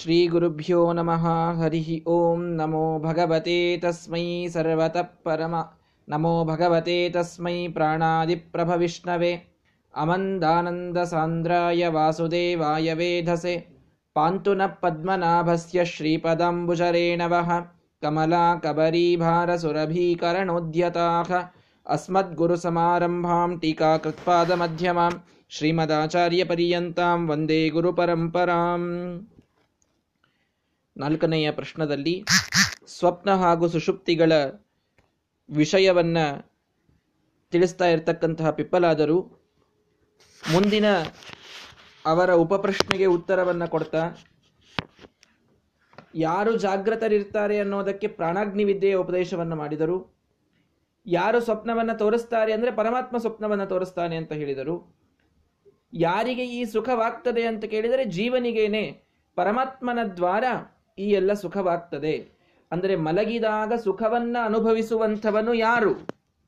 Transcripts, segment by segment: ಶ್ರೀ ಗುರುಭ್ಯೋ ನಮಃ ಹರಿಃ ಓಂ ನಮೋ ಭಗವತೆ ತಸ್ಮೈ ಸರ್ವತಃ ಪರಮ ನಮೋ ಭಗವತೆ ತಸ್ಮೈ ಪ್ರಾಣಾದಿಪ್ರಭವಿಷ್ಣವೇ ಅಮಂದಾನಂದಸಾಂದ್ರಾಯ ವಾಸುದೇವಾಯ ವೇಧಸೆ ಪಾಂತು ನಃ ಪದ್ಮನಾಭಸ್ಯ ಶ್ರೀಪದಾಂಬುಜರೇಣವಃ ಕಮಲಾಕಬರೀಭಾರಸುರಭೀಕರಣೋದ್ಯತಾಃ ಅಸ್ಮದ್ಗುರುಸಮಾರಂಭಾಂ ಟೀಕಾಕೃತ್ಪಾದಮಧ್ಯಮಾಂ ಶ್ರೀಮದಾಚಾರ್ಯಪರ್ಯಂತಾಂ ವಂದೇ ಗುರುಪರಂಪರಾಂ. ನಾಲ್ಕನೆಯ ಪ್ರಶ್ನದಲ್ಲಿ ಸ್ವಪ್ನ ಹಾಗೂ ಸುಷುಪ್ತಿಗಳ ವಿಷಯವನ್ನು ತಿಳಿಸ್ತಾ ಇರತಕ್ಕಂತಹ ಪಿಪ್ಪಲಾದರು ಮುಂದಿನ ಅವರ ಉಪಪ್ರಶ್ನೆಗೆ ಉತ್ತರವನ್ನು ಕೊಡ್ತಾ, ಯಾರು ಜಾಗೃತರಿರ್ತಾರೆ ಅನ್ನೋದಕ್ಕೆ ಪ್ರಾಣಾಗ್ನಿವಿದ್ಯೆಯ ಉಪದೇಶವನ್ನು ಮಾಡಿದರು, ಯಾರು ಸ್ವಪ್ನವನ್ನು ತೋರಿಸ್ತಾರೆ ಅಂದರೆ ಪರಮಾತ್ಮ ಸ್ವಪ್ನವನ್ನು ತೋರಿಸ್ತಾನೆ ಅಂತ ಹೇಳಿದರು, ಯಾರಿಗೆ ಈ ಸುಖವಾಗ್ತದೆ ಅಂತ ಕೇಳಿದರೆ ಜೀವನಿಗೇನೆ ಪರಮಾತ್ಮನ ದ್ವಾರ ಈ ಎಲ್ಲ ಸುಖವಾಗ್ತದೆ, ಅಂದರೆ ಮಲಗಿದಾಗ ಸುಖವನ್ನು ಅನುಭವಿಸುವಂಥವನು ಯಾರು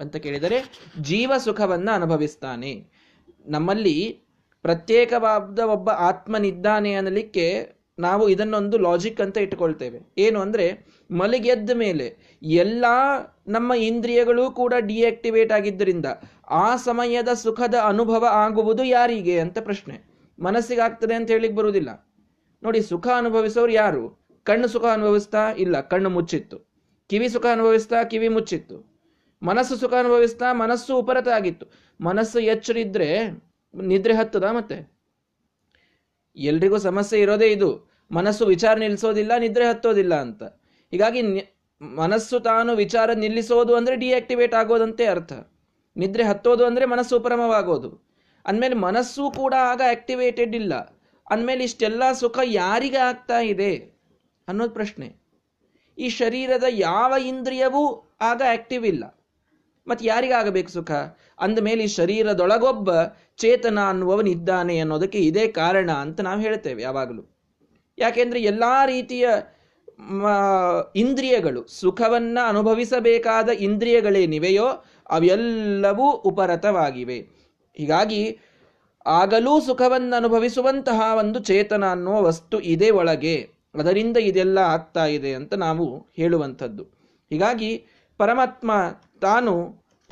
ಅಂತ ಕೇಳಿದರೆ ಜೀವ ಸುಖವನ್ನು ಅನುಭವಿಸ್ತಾನೆ. ನಮ್ಮಲ್ಲಿ ಪ್ರತ್ಯೇಕವಾದ ಒಬ್ಬ ಆತ್ಮನಿದ್ದಾನೆ ಅನ್ನಲಿಕ್ಕೆ ನಾವು ಇದನ್ನೊಂದು ಲಾಜಿಕ್ ಅಂತ ಇಟ್ಕೊಳ್ತೇವೆ. ಏನು ಅಂದರೆ, ಮಲಗೆದ್ದ ಮೇಲೆ ಎಲ್ಲ ನಮ್ಮ ಇಂದ್ರಿಯಗಳು ಕೂಡ ಡಿಆಕ್ಟಿವೇಟ್ ಆಗಿದ್ದರಿಂದ ಆ ಸಮಯದ ಸುಖದ ಅನುಭವ ಆಗುವುದು ಯಾರಿಗೆ ಅಂತ ಪ್ರಶ್ನೆ. ಮನಸ್ಸಿಗಾಗ್ತದೆ ಅಂತ ಹೇಳಿಕ್ ಬರುವುದಿಲ್ಲ. ನೋಡಿ, ಸುಖ ಅನುಭವಿಸೋರು ಯಾರು? ಕಣ್ಣು ಸುಖ ಅನುಭವಿಸ್ತಾ? ಇಲ್ಲ, ಕಣ್ಣು ಮುಚ್ಚಿತ್ತು. ಕಿವಿ ಸುಖ ಅನುಭವಿಸ್ತಾ? ಕಿವಿ ಮುಚ್ಚಿತ್ತು. ಮನಸ್ಸು ಸುಖ ಅನುಭವಿಸ್ತಾ? ಮನಸ್ಸು ಉಪರತ ಆಗಿತ್ತು. ಮನಸ್ಸು ಎಚ್ಚರಿದ್ರೆ ನಿದ್ರೆ ಹತ್ತದ? ಮತ್ತೆ ಎಲ್ರಿಗೂ ಸಮಸ್ಯೆ ಇರೋದೇ ಇದು, ಮನಸ್ಸು ವಿಚಾರ ನಿಲ್ಲಿಸೋದಿಲ್ಲ, ನಿದ್ರೆ ಹತ್ತೋದಿಲ್ಲ ಅಂತ. ಹೀಗಾಗಿ ಮನಸ್ಸು ತಾನು ವಿಚಾರ ನಿಲ್ಲಿಸೋದು ಅಂದರೆ ಡಿಆಕ್ಟಿವೇಟ್ ಆಗೋದಂತೆ ಅರ್ಥ. ನಿದ್ರೆ ಹತ್ತೋದು ಅಂದರೆ ಮನಸ್ಸು ಉಪರಮವಾಗೋದು. ಅಂದಮೇಲೆ ಮನಸ್ಸು ಕೂಡ ಆಗ ಆಕ್ಟಿವೇಟೆಡ್ ಇಲ್ಲ. ಅಂದಮೇಲೆ ಇಷ್ಟೆಲ್ಲ ಸುಖ ಯಾರಿಗೆ ಆಗ್ತಾ ಇದೆ ಅನ್ನೋದು ಪ್ರಶ್ನೆ. ಈ ಶರೀರದ ಯಾವ ಇಂದ್ರಿಯವೂ ಆಗ ಆಕ್ಟಿವ್ ಇಲ್ಲ, ಮತ್ತೆ ಯಾರಿಗಾಗಬೇಕು ಸುಖ? ಅಂದಮೇಲೆ ಈ ಶರೀರದೊಳಗೊಬ್ಬ ಚೇತನ ಅನ್ನುವವನಿದ್ದಾನೆ ಅನ್ನೋದಕ್ಕೆ ಇದೇ ಕಾರಣ ಅಂತ ನಾವು ಹೇಳ್ತೇವೆ ಯಾವಾಗಲೂ. ಯಾಕೆಂದರೆ ಎಲ್ಲ ರೀತಿಯ ಇಂದ್ರಿಯಗಳು, ಸುಖವನ್ನು ಅನುಭವಿಸಬೇಕಾದ ಇಂದ್ರಿಯಗಳೇನಿವೆಯೋ ಅವೆಲ್ಲವೂ ಉಪರತವಾಗಿವೆ. ಹೀಗಾಗಿ ಆಗಲೂ ಸುಖವನ್ನು ಅನುಭವಿಸುವಂತಹ ಒಂದು ಚೇತನ ಅನ್ನುವ ವಸ್ತು ಇದೇ ಒಳಗೆ, ಅದರಿಂದ ಇದೆಲ್ಲ ಆಗ್ತಾ ಇದೆ ಅಂತ ನಾವು ಹೇಳುವಂಥದ್ದು. ಹೀಗಾಗಿ ಪರಮಾತ್ಮ ತಾನು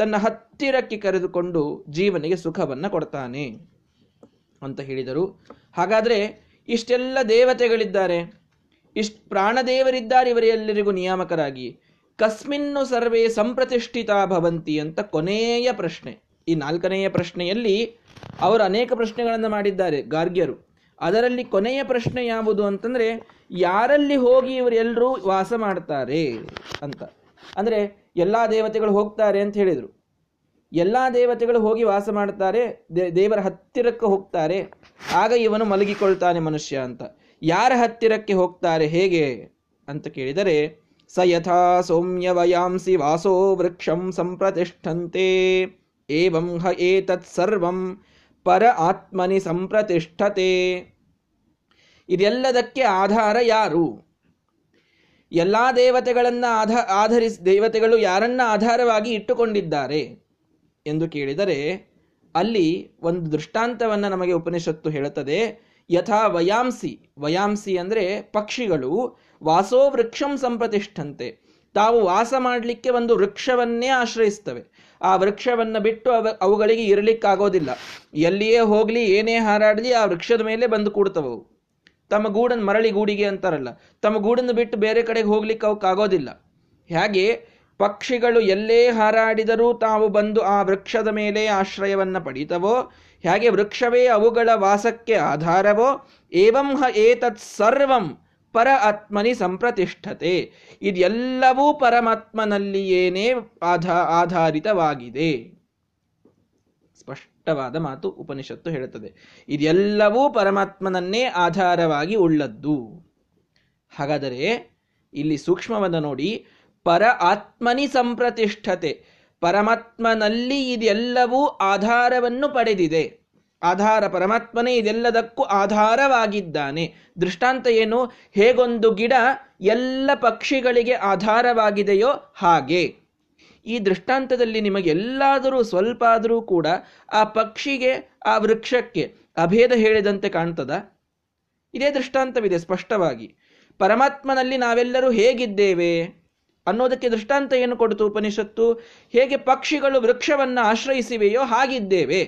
ತನ್ನ ಹತ್ತಿರಕ್ಕೆ ಕರೆದುಕೊಂಡು ಜೀವನಿಗೆ ಸುಖವನ್ನು ಕೊಡ್ತಾನೆ ಅಂತ ಹೇಳಿದರು. ಹಾಗಾದರೆ ಇಷ್ಟೆಲ್ಲ ದೇವತೆಗಳಿದ್ದಾರೆ, ಇಷ್ಟು ಪ್ರಾಣದೇವರಿದ್ದಾರೆ, ಇವರೆಲ್ಲರಿಗೂ ನಿಯಾಮಕರಾಗಿ ಕಸ್ಮಿನ್ನು ಸರ್ವೇ ಸಂಪ್ರತಿಷ್ಠಿತಾ ಭವಂತಿ ಅಂತ ಕೊನೆಯ ಪ್ರಶ್ನೆ. ಈ ನಾಲ್ಕನೆಯ ಪ್ರಶ್ನೆಯಲ್ಲಿ ಅವರು ಅನೇಕ ಪ್ರಶ್ನೆಗಳನ್ನು ಮಾಡಿದ್ದಾರೆ ಗಾರ್ಗ್ಯರು. ಅದರಲ್ಲಿ ಕೊನೆಯ ಪ್ರಶ್ನೆ ಯಾವುದು ಅಂತಂದರೆ, ಯಾರಲ್ಲಿ ಹೋಗಿ ಇವರೆಲ್ಲರೂ ವಾಸ ಮಾಡ್ತಾರೆ ಅಂತ. ಅಂದರೆ ಎಲ್ಲ ದೇವತೆಗಳು ಹೋಗ್ತಾರೆ ಅಂತ ಹೇಳಿದರು. ಎಲ್ಲ ದೇವತೆಗಳು ಹೋಗಿ ವಾಸ ಮಾಡ್ತಾರೆ, ದೇವರ ಹತ್ತಿರಕ್ಕೆ ಹೋಗ್ತಾರೆ, ಆಗ ಇವನು ಮಲಗಿಕೊಳ್ತಾನೆ ಮನುಷ್ಯ ಅಂತ. ಯಾರ ಹತ್ತಿರಕ್ಕೆ ಹೋಗ್ತಾರೆ, ಹೇಗೆ ಅಂತ ಕೇಳಿದರೆ, ಸ ಯಥಾ ಸೌಮ್ಯ ವಯಾಂಸಿ ವಾಸೋ ವೃಕ್ಷಂ ಸಂಪ್ರತಿಷ್ಠಂತೆ ಏವಂ ಹ ಏತತ್ ಸರ್ವಂ ಪರ ಆತ್ಮನಿ ಸಂಪ್ರತಿಷ್ಠತೆ. ಇದೆಲ್ಲದಕ್ಕೆ ಆಧಾರ ಯಾರು? ಎಲ್ಲ ದೇವತೆಗಳನ್ನು ಆಧರಿಸಿ ದೇವತೆಗಳು ಯಾರನ್ನ ಆಧಾರವಾಗಿ ಇಟ್ಟುಕೊಂಡಿದ್ದಾರೆ ಎಂದು ಕೇಳಿದರೆ, ಅಲ್ಲಿ ಒಂದು ದೃಷ್ಟಾಂತವನ್ನು ನಮಗೆ ಉಪನಿಷತ್ತು ಹೇಳುತ್ತದೆ. ಯಥಾ ವಯಾಂಸಿ, ವಯಾಂಸಿ ಅಂದರೆ ಪಕ್ಷಿಗಳು, ವಾಸೋ ವೃಕ್ಷಂ ಸಂಪ್ರತಿಷ್ಠಂತೆ, ತಾವು ವಾಸ ಮಾಡಲಿಕ್ಕೆ ಒಂದು ವೃಕ್ಷವನ್ನೇ ಆಶ್ರಯಿಸ್ತವೆ. ಆ ವೃಕ್ಷವನ್ನು ಬಿಟ್ಟು ಅವುಗಳಿಗೆ ಇರಲಿಕ್ಕಾಗೋದಿಲ್ಲ. ಎಲ್ಲಿಯೇ ಹೋಗಲಿ, ಏನೇ ಹಾರಾಡಲಿ, ಆ ವೃಕ್ಷದ ಮೇಲೆ ಬಂದು ಕೂಡ್ತವವು. ತಮ್ಮ ಗೂಡನ್ನು, ಮರಳಿ ಗೂಡಿಗೆ ಅಂತಾರಲ್ಲ, ತಮ್ಮ ಗೂಡನ್ನು ಬಿಟ್ಟು ಬೇರೆ ಕಡೆಗೆ ಹೋಗ್ಲಿಕ್ಕೆ ಅವಕ್ಕಾಗೋದಿಲ್ಲ. ಹಾಗೆ ಪಕ್ಷಿಗಳು ಎಲ್ಲೇ ಹಾರಾಡಿದರೂ ತಾವು ಬಂದು ಆ ವೃಕ್ಷದ ಮೇಲೆ ಆಶ್ರಯವನ್ನು ಪಡೀತವೋ, ಹಾಗೆ ವೃಕ್ಷವೇ ಅವುಗಳ ವಾಸಕ್ಕೆ ಆಧಾರವೋ. ಏವಂ ಹ ಏತತ್ ಸರ್ವಂ ಪರ ಆತ್ಮನಿ ಸಂಪ್ರತಿಷ್ಠತೆ. ಇದೆಲ್ಲವೂ ಪರಮಾತ್ಮನಲ್ಲಿಯೇನೇ ಆಧಾರಿತವಾಗಿದೆ. ಸ್ಪಷ್ಟವಾದ ಮಾತು ಉಪನಿಷತ್ತು ಹೇಳುತ್ತದೆ. ಇದೆಲ್ಲವೂ ಪರಮಾತ್ಮನನ್ನೇ ಆಧಾರವಾಗಿ ಉಳ್ಳದ್ದು. ಹಾಗಾದರೆ ಇಲ್ಲಿ ಸೂಕ್ಷ್ಮವನ್ನು ನೋಡಿ, ಪರ ಆತ್ಮನಿ ಸಂಪ್ರತಿಷ್ಠತೆ, ಪರಮಾತ್ಮನಲ್ಲಿ ಇದೆಲ್ಲವೂ ಆಧಾರವನ್ನು ಪಡೆದಿದೆ. ಆಧಾರ ಪರಮಾತ್ಮನೇ, ಇದೆಲ್ಲದಕ್ಕೂ ಆಧಾರವಾಗಿದ್ದಾನೆ. ದೃಷ್ಟಾಂತ ಏನು? ಹೇಗೊಂದು ಗಿಡ ಎಲ್ಲ ಪಕ್ಷಿಗಳಿಗೆ ಆಧಾರವಾಗಿದೆಯೋ ಹಾಗೆ ಈ ದೃಷ್ಟಾಂತದಲ್ಲಿ ನಿಮಗೆಲ್ಲಾದರೂ ಸ್ವಲ್ಪ ಆದರೂ ಕೂಡ ಆ ಪಕ್ಷಿಗೆ, ಆ ವೃಕ್ಷಕ್ಕೆ ಅಭೇದ ಹೇಳಿದಂತೆ ಕಾಣ್ತದ? ಇದೇ ದೃಷ್ಟಾಂತವಿದೆ. ಸ್ಪಷ್ಟವಾಗಿ ಪರಮಾತ್ಮನಲ್ಲಿ ನಾವೆಲ್ಲರೂ ಹೇಗಿದ್ದೇವೆ ಅನ್ನೋದಕ್ಕೆ ದೃಷ್ಟಾಂತ ಏನು ಕೊಡ್ತು ಉಪನಿಷತ್ತು? ಹೇಗೆ ಪಕ್ಷಿಗಳು ವೃಕ್ಷವನ್ನು ಆಶ್ರಯಿಸಿವೆಯೋ ಹಾಗಿದ್ದೇವೆ.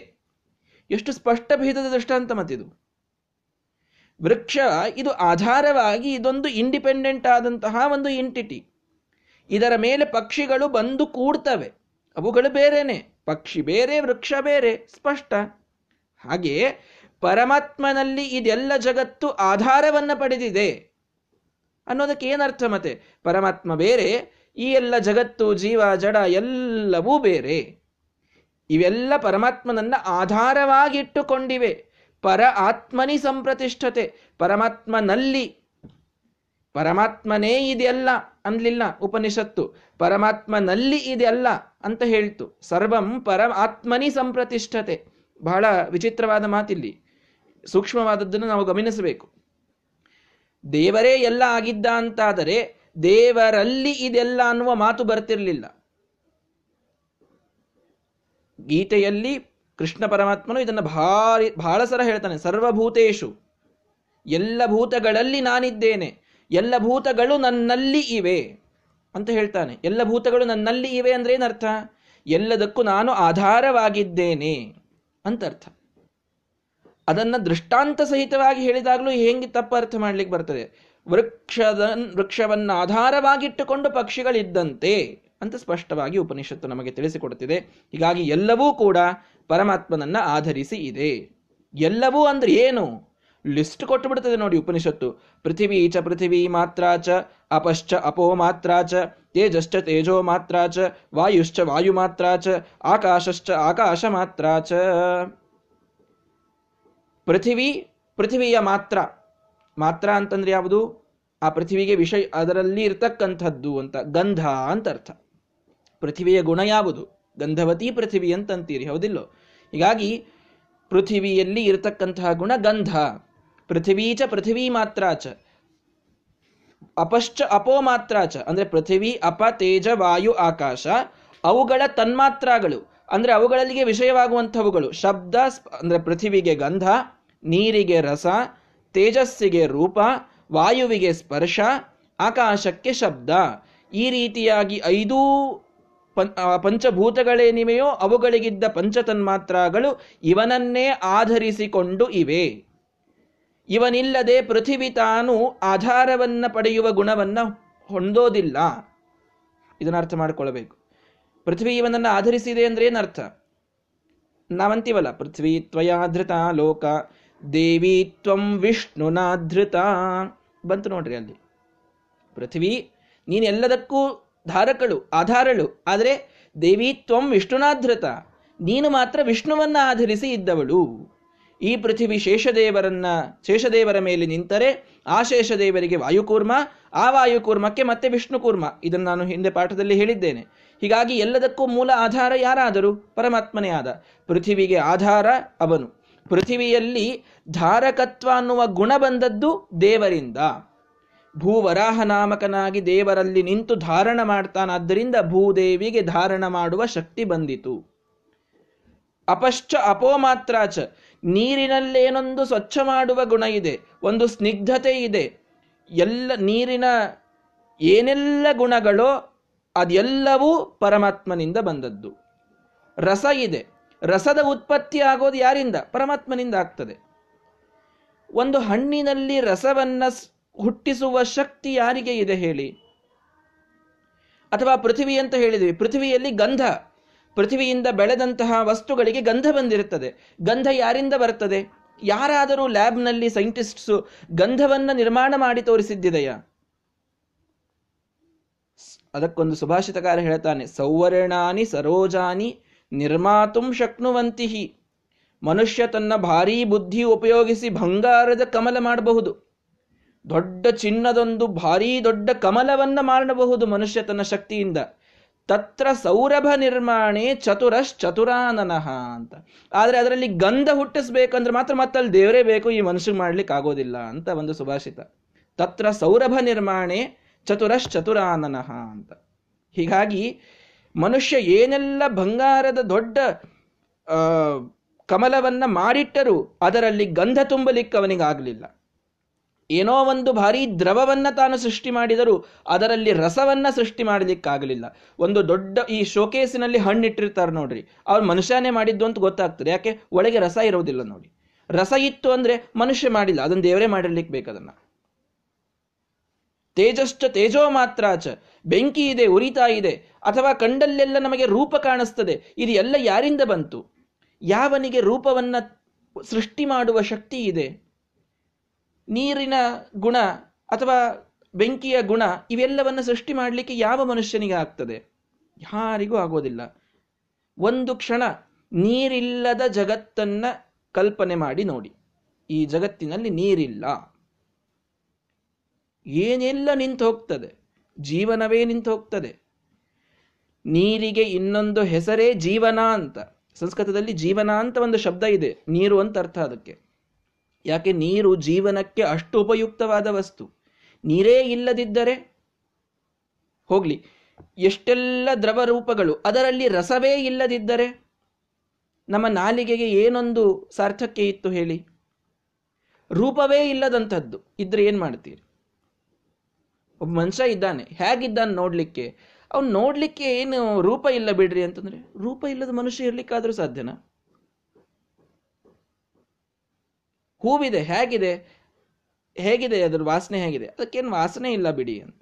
ಎಷ್ಟು ಸ್ಪಷ್ಟ ಭೇದದ ದೃಷ್ಟಾಂತ ಮತ್ತಿದು. ವೃಕ್ಷ ಇದು ಆಧಾರವಾಗಿ ಇದೊಂದು ಇಂಡಿಪೆಂಡೆಂಟ್ ಆದಂತಹ ಒಂದು ಎಂಟಿಟಿ. ಇದರ ಮೇಲೆ ಪಕ್ಷಿಗಳು ಬಂದು ಕೂಡ್ತವೆ. ಅವುಗಳು ಬೇರೆನೆ, ಪಕ್ಷಿ ಬೇರೆ, ವೃಕ್ಷ ಬೇರೆ, ಸ್ಪಷ್ಟ. ಹಾಗೆಯೇ ಪರಮಾತ್ಮನಲ್ಲಿ ಇದೆಲ್ಲ ಜಗತ್ತು ಆಧಾರವನ್ನು ಪಡೆದಿದೆ ಅನ್ನೋದಕ್ಕೆ ಏನರ್ಥ? ಮತ್ತೆ ಪರಮಾತ್ಮ ಬೇರೆ, ಈ ಎಲ್ಲ ಜಗತ್ತು ಜೀವ ಜಡ ಎಲ್ಲವೂ ಬೇರೆ. ಇವೆಲ್ಲ ಪರಮಾತ್ಮನನ್ನ ಆಧಾರವಾಗಿಟ್ಟುಕೊಂಡಿವೆ. ಪರ ಆತ್ಮನಿ ಸಂಪ್ರತಿಷ್ಠತೆ, ಪರಮಾತ್ಮನಲ್ಲಿ. ಪರಮಾತ್ಮನೇ ಇದೆಲ್ಲ ಅನ್ಲಿಲ್ಲ ಉಪನಿಷತ್ತು, ಪರಮಾತ್ಮನಲ್ಲಿ ಇದೆಲ್ಲ ಅಂತ ಹೇಳ್ತು. ಸರ್ವಂ ಪರಮಾತ್ಮನಿ ಸಂಪ್ರತಿಷ್ಠತೆ. ಬಹಳ ವಿಚಿತ್ರವಾದ ಮಾತಿಲ್ಲಿ, ಸೂಕ್ಷ್ಮವಾದದ್ದನ್ನು ನಾವು ಗಮನಿಸಬೇಕು. ದೇವರೇ ಎಲ್ಲ ಆಗಿದ್ದ ಅಂತಾದರೆ ದೇವರಲ್ಲಿ ಇದೆಲ್ಲ ಅನ್ನುವ ಮಾತು ಬರ್ತಿರ್ಲಿಲ್ಲ. ಗೀತೆಯಲ್ಲಿ ಕೃಷ್ಣ ಪರಮಾತ್ಮನು ಇದನ್ನು ಬಹಳ ಸರ ಹೇಳ್ತಾನೆ. ಸರ್ವಭೂತೇಶು, ಎಲ್ಲ ಭೂತಗಳಲ್ಲಿ ನಾನಿದ್ದೇನೆ, ಎಲ್ಲ ಭೂತಗಳು ನನ್ನಲ್ಲಿ ಇವೆ ಅಂತ ಹೇಳ್ತಾನೆ. ಎಲ್ಲ ಭೂತಗಳು ನನ್ನಲ್ಲಿ ಇವೆ ಅಂದ್ರೆ ಏನರ್ಥ? ಎಲ್ಲದಕ್ಕೂ ನಾನು ಆಧಾರವಾಗಿದ್ದೇನೆ ಅಂತ ಅರ್ಥ. ಅದನ್ನು ದೃಷ್ಟಾಂತ ಸಹಿತವಾಗಿ ಹೇಳಿದಾಗಲೂ ಹೆಂಗೆ ತಪ್ಪು ಅರ್ಥ ಮಾಡ್ಲಿಕ್ಕೆ ಬರ್ತದೆ? ವೃಕ್ಷವನ್ನು ಆಧಾರವಾಗಿಟ್ಟುಕೊಂಡು ಪಕ್ಷಿಗಳಿದ್ದಂತೆ ಅಂತ ಸ್ಪಷ್ಟವಾಗಿ ಉಪನಿಷತ್ತು ನಮಗೆ ತಿಳಿಸಿಕೊಡುತ್ತಿದೆ. ಹೀಗಾಗಿ ಎಲ್ಲವೂ ಕೂಡ ಪರಮಾತ್ಮನನ್ನ ಆಧರಿಸಿ ಇದೆ. ಎಲ್ಲವೂ ಅಂದ್ರೆ ಏನು? ಲಿಸ್ಟ್ ಕೊಟ್ಟು ಬಿಡ್ತದೆ ನೋಡಿ ಉಪನಿಷತ್ತು. ಪೃಥಿವೀ ಚ ಪೃಥಿವೀ ಮಾತ್ರ ಚ, ಅಪಶ್ಚ ಅಪೋ ಮಾತ್ರ ಚ, ತೇಜಶ್ಚ ತೇಜೋ ಮಾತ್ರ ಚ, ವಾಯುಶ್ಚ ವಾಯು ಮಾತ್ರ ಚ, ಆಕಾಶಶ್ಚ ಆಕಾಶ ಮಾತ್ರ ಚ. ಪೃಥಿವಿ ಪೃಥಿವಿಯ ಮಾತ್ರ. ಮಾತ್ರ ಅಂತಂದ್ರೆ ಯಾವುದು? ಆ ಪೃಥಿವಿಗೆ ವಿಷಯ, ಅದರಲ್ಲಿ ಇರ್ತಕ್ಕಂಥದ್ದು ಅಂತ, ಗಂಧ ಅಂತ ಅರ್ಥ. ಪೃಥಿವಿಯ ಗುಣ ಯಾವುದು? ಗಂಧವತಿ ಪೃಥಿವಿ ಅಂತಂತೀರಿ, ಹೌದಿಲ್ಲೋ? ಹೀಗಾಗಿ ಪೃಥಿವಿಯಲ್ಲಿ ಇರತಕ್ಕಂತಹ ಗುಣ ಗಂಧ. ಪೃಥಿವೀ ಚ ಪೃಥಿವೀ ಮಾತ್ರ ಚ, ಅಪಶ್ಚ ಅಪೋ ಮಾತ್ರ ಚ ಅಂದ್ರೆ ಪೃಥಿವಿ ಅಪ ತೇಜ ವಾಯು ಆಕಾಶ ಅವುಗಳ ತನ್ಮಾತ್ರಗಳು ಅಂದ್ರೆ ಅವುಗಳಿಗೆ ವಿಷಯವಾಗುವಂಥವುಗಳು. ಶಬ್ದ ಅಂದ್ರೆ ಪೃಥಿವಿಗೆ ಗಂಧ, ನೀರಿಗೆ ರಸ, ತೇಜಸ್ಸಿಗೆ ರೂಪ, ವಾಯುವಿಗೆ ಸ್ಪರ್ಶ, ಆಕಾಶಕ್ಕೆ ಶಬ್ದ. ಈ ರೀತಿಯಾಗಿ ಐದೂ ಪಂಚಭೂತಗಳೇನಿವೆಯೋ ಅವುಗಳಿಗಿದ್ದ ಪಂಚತನ್ಮಾತ್ರಗಳು ಇವನನ್ನೇ ಆಧರಿಸಿಕೊಂಡು ಇವೆ. ಇವನಿಲ್ಲದೆ ಪೃಥಿವಿ ತಾನು ಆಧಾರವನ್ನು ಪಡೆಯುವ ಗುಣವನ್ನು ಹೊಂದೋದಿಲ್ಲ. ಇದನ್ನ ಅರ್ಥ ಮಾಡಿಕೊಳ್ಳಬೇಕು. ಪೃಥ್ವಿ ಇವನನ್ನು ಆಧರಿಸಿದೆ ಅಂದ್ರೆ ಏನರ್ಥ? ನಾವಂತೀವಲ್ಲ, ಪೃಥ್ವಿ ತ್ವಯಾಧೃತ ಲೋಕ ದೇವಿ ತ್ವಂ ವಿಷ್ಣುನಾಧೃತ ಬಂತು ನೋಡ್ರಿ ಅಲ್ಲಿ. ಪೃಥ್ವಿ ನೀನು ಎಲ್ಲದಕ್ಕೂ ಧಾರಕಳು, ಆಧಾರಳು. ಆದರೆ ದೇವಿ ತ್ವಂ ವಿಷ್ಣುನಾಧೃತ, ನೀನು ಮಾತ್ರ ವಿಷ್ಣುವನ್ನ ಆಧರಿಸಿ ಇದ್ದವಳು. ಈ ಪೃಥಿವಿ ಶೇಷದೇವರ ಮೇಲೆ ನಿಂತರೆ ಆ ಶೇಷದೇವರಿಗೆ ವಾಯುಕೂರ್ಮ, ಆ ವಾಯುಕೂರ್ಮಕ್ಕೆ ಮತ್ತೆ ವಿಷ್ಣುಕೂರ್ಮ. ಇದನ್ನು ನಾನು ಹಿಂದೆ ಪಾಠದಲ್ಲಿ ಹೇಳಿದ್ದೇನೆ. ಹೀಗಾಗಿ ಎಲ್ಲದಕ್ಕೂ ಮೂಲ ಆಧಾರ ಯಾರಾದರೂ ಪರಮಾತ್ಮನೇ ಆದ. ಪೃಥಿವಿಗೆ ಆಧಾರ ಅವನು. ಪೃಥಿವಿಯಲ್ಲಿ ಧಾರಕತ್ವ ಅನ್ನುವ ಗುಣ ಬಂದದ್ದು ದೇವರಿಂದ. ಭೂವರಾಹ ನಾಮಕನಾಗಿ ದೇವರಲ್ಲಿ ನಿಂತು ಧಾರಣ ಮಾಡ್ತಾನಾದ್ದರಿಂದ ಭೂದೇವಿಗೆ ಧಾರಣ ಮಾಡುವ ಶಕ್ತಿ ಬಂದಿತು. ಅಪಶ್ಚ ಅಪೋ ಮಾತ್ರ ಚ, ನೀರಿನಲ್ಲೇನೊಂದು ಸ್ವಚ್ಛ ಮಾಡುವ ಗುಣ ಇದೆ, ಒಂದು ಸ್ನಿಗ್ಧತೆ ಇದೆ. ಎಲ್ಲ ನೀರಿನ ಏನೆಲ್ಲ ಗುಣಗಳೋ ಅದೆಲ್ಲವೂ ಪರಮಾತ್ಮನಿಂದ ಬಂದದ್ದು. ರಸ ಇದೆ, ರಸದ ಉತ್ಪತ್ತಿ ಆಗೋದು ಯಾರಿಂದ? ಪರಮಾತ್ಮನಿಂದ ಆಗ್ತದೆ. ಒಂದು ಹಣ್ಣಿನಲ್ಲಿ ರಸವನ್ನ ಹುಟ್ಟಿಸುವ ಶಕ್ತಿ ಯಾರಿಗೆ ಇದೆ ಹೇಳಿ? ಅಥವಾ ಪೃಥ್ವಿ ಅಂತ ಹೇಳಿದ್ವಿ, ಪೃಥ್ವಿಯಲ್ಲಿ ಗಂಧ, ಪೃಥ್ವಿಯಿಂದ ಬೆಳೆದಂತಹ ವಸ್ತುಗಳಿಗೆ ಗಂಧ ಬಂದಿರುತ್ತದೆ. ಗಂಧ ಯಾರಿಂದ ಬರ್ತದೆ? ಯಾರಾದರೂ ಲ್ಯಾಬ್ನಲ್ಲಿ ಸೈಂಟಿಸ್ಟ್ಸು ಗಂಧವನ್ನ ನಿರ್ಮಾಣ ಮಾಡಿ ತೋರಿಸಿದ್ದಿದೆಯಾ? ಅದಕ್ಕೊಂದು ಸುಭಾಷಿತಕಾರ ಹೇಳ್ತಾನೆ, ಸೌವರ್ಣಾನಿ ಸರೋಜಾನಿ ನಿರ್ಮಾತುಂ ಶಕ್ನುವಂತಿಹಿ. ಮನುಷ್ಯ ತನ್ನ ಭಾರೀ ಬುದ್ಧಿ ಉಪಯೋಗಿಸಿ ಬಂಗಾರದ ಕಮಲ ಮಾಡಬಹುದು. ದೊಡ್ಡ ಚಿನ್ನದೊಂದು ಭಾರೀ ದೊಡ್ಡ ಕಮಲವನ್ನ ಮಾಡಬಹುದು ಮನುಷ್ಯ ತನ್ನ ಶಕ್ತಿಯಿಂದ. ತತ್ರ ಸೌರಭ ನಿರ್ಮಾಣೆ ಚತುರಶ್ಚತುರಾನನಃ ಅಂತ. ಆದರೆ ಅದರಲ್ಲಿ ಗಂಧ ಹುಟ್ಟಿಸ್ಬೇಕಂದ್ರೆ ಮಾತ್ರ ಮತ್ತಲ್ಲಿ ದೇವರೇ ಬೇಕು, ಈ ಮನುಷ್ಯ ಮಾಡ್ಲಿಕ್ಕೆ ಆಗೋದಿಲ್ಲ ಅಂತ ಒಂದು ಸುಭಾಷಿತ. ತತ್ರ ಸೌರಭ ನಿರ್ಮಾಣೆ ಚತುರಶ್ಚತುರಾನನಃ ಅಂತ. ಹೀಗಾಗಿ ಮನುಷ್ಯ ಏನೆಲ್ಲ ಬಂಗಾರದ ದೊಡ್ಡ ಕಮಲವನ್ನ ಮಾಡಿಟ್ಟರೂ ಅದರಲ್ಲಿ ಗಂಧ ತುಂಬಲಿಕ್ಕೆ ಅವನಿಗಾಗಲಿಲ್ಲ. ಏನೋ ಒಂದು ಭಾರೀ ದ್ರವವನ್ನು ತಾನು ಸೃಷ್ಟಿ ಮಾಡಿದರೂ ಅದರಲ್ಲಿ ರಸವನ್ನು ಸೃಷ್ಟಿ ಮಾಡಲಿಕ್ಕಾಗಲಿಲ್ಲ. ಒಂದು ದೊಡ್ಡ ಈ ಶೋಕೇಸಿನಲ್ಲಿ ಹಣ್ಣಿಟ್ಟಿರ್ತಾರೆ ನೋಡ್ರಿ, ಅವ್ರು ಮನುಷ್ಯನೇ ಮಾಡಿದ್ದು ಅಂತ ಗೊತ್ತಾಗ್ತದೆ. ಯಾಕೆ? ಒಳಗೆ ರಸ ಇರೋದಿಲ್ಲ ನೋಡಿ. ರಸ ಇತ್ತು ಅಂದರೆ ಮನುಷ್ಯ ಮಾಡಿಲ್ಲ, ಅದನ್ನು ದೇವರೇ ಮಾಡಿರ್ಲಿಕ್ಕೆ ಬೇಕದನ್ನು. ತೇಜಶ್ಚ ತೇಜೋ ಮಾತ್ರಾಚ, ಬೆಂಕಿ ಇದೆ, ಉರಿತಾ ಇದೆ, ಅಥವಾ ಕಂಡಲ್ಲೆಲ್ಲ ನಮಗೆ ರೂಪ ಕಾಣಿಸ್ತದೆ. ಇದು ಎಲ್ಲ ಯಾರಿಂದ ಬಂತು? ಯಾವನಿಗೆ ರೂಪವನ್ನು ಸೃಷ್ಟಿ ಮಾಡುವ ಶಕ್ತಿ ಇದೆ? ನೀರಿನ ಗುಣ ಅಥವಾ ಬೆಂಕಿಯ ಗುಣ ಇವೆಲ್ಲವನ್ನು ಸೃಷ್ಟಿ ಮಾಡಲಿಕ್ಕೆ ಯಾವ ಮನುಷ್ಯನಿಗೆ ಆಗ್ತದೆ? ಯಾರಿಗೂ ಆಗೋದಿಲ್ಲ. ಒಂದು ಕ್ಷಣ ನೀರಿಲ್ಲದ ಜಗತ್ತನ್ನು ಕಲ್ಪನೆ ಮಾಡಿ ನೋಡಿ. ಈ ಜಗತ್ತಿನಲ್ಲಿ ನೀರಿಲ್ಲ, ಏನೆಲ್ಲ ನಿಂತು ಹೋಗ್ತದೆ, ಜೀವನವೇ ನಿಂತು ಹೋಗ್ತದೆ. ನೀರಿಗೆ ಇನ್ನೊಂದು ಹೆಸರೇ ಜೀವನ ಅಂತ. ಸಂಸ್ಕೃತದಲ್ಲಿ ಜೀವನ ಅಂತ ಒಂದು ಶಬ್ದ ಇದೆ, ನೀರು ಅಂತ ಅರ್ಥ ಅದಕ್ಕೆ. ಯಾಕೆ? ನೀರು ಜೀವನಕ್ಕೆ ಅಷ್ಟು ಉಪಯುಕ್ತವಾದ ವಸ್ತು. ನೀರೇ ಇಲ್ಲದಿದ್ದರೆ ಹೋಗಲಿ, ಎಷ್ಟೆಲ್ಲ ದ್ರವ ರೂಪಗಳು, ಅದರಲ್ಲಿ ರಸವೇ ಇಲ್ಲದಿದ್ದರೆ ನಮ್ಮ ನಾಲಿಗೆಗೆ ಏನೊಂದು ಸಾರ್ಥಕ್ಕೆ ಇತ್ತು ಹೇಳಿ? ರೂಪವೇ ಇಲ್ಲದಂಥದ್ದು ಇದ್ರೆ ಏನು ಮಾಡ್ತೀರಿ? ಒಬ್ಬ ಮನುಷ್ಯ ಇದ್ದಾನೆ, ಹೇಗಿದ್ದಾನೆ ನೋಡಲಿಕ್ಕೆ? ಅವ್ನು ನೋಡಲಿಕ್ಕೆ ಏನು ರೂಪ ಇಲ್ಲ ಬಿಡ್ರಿ ಅಂತಂದರೆ, ರೂಪ ಇಲ್ಲದ ಮನುಷ್ಯ ಇರಲಿಕ್ಕಾದರೂ ಸಾಧ್ಯನಾ? ಹೂವಿದೆ, ಹೇಗಿದೆ, ಹೇಗಿದೆ ಅದರ ವಾಸನೆ, ಹೇಗಿದೆ? ಅದಕ್ಕೇನು ವಾಸನೆ ಇಲ್ಲ ಬಿಡಿ ಅಂತ.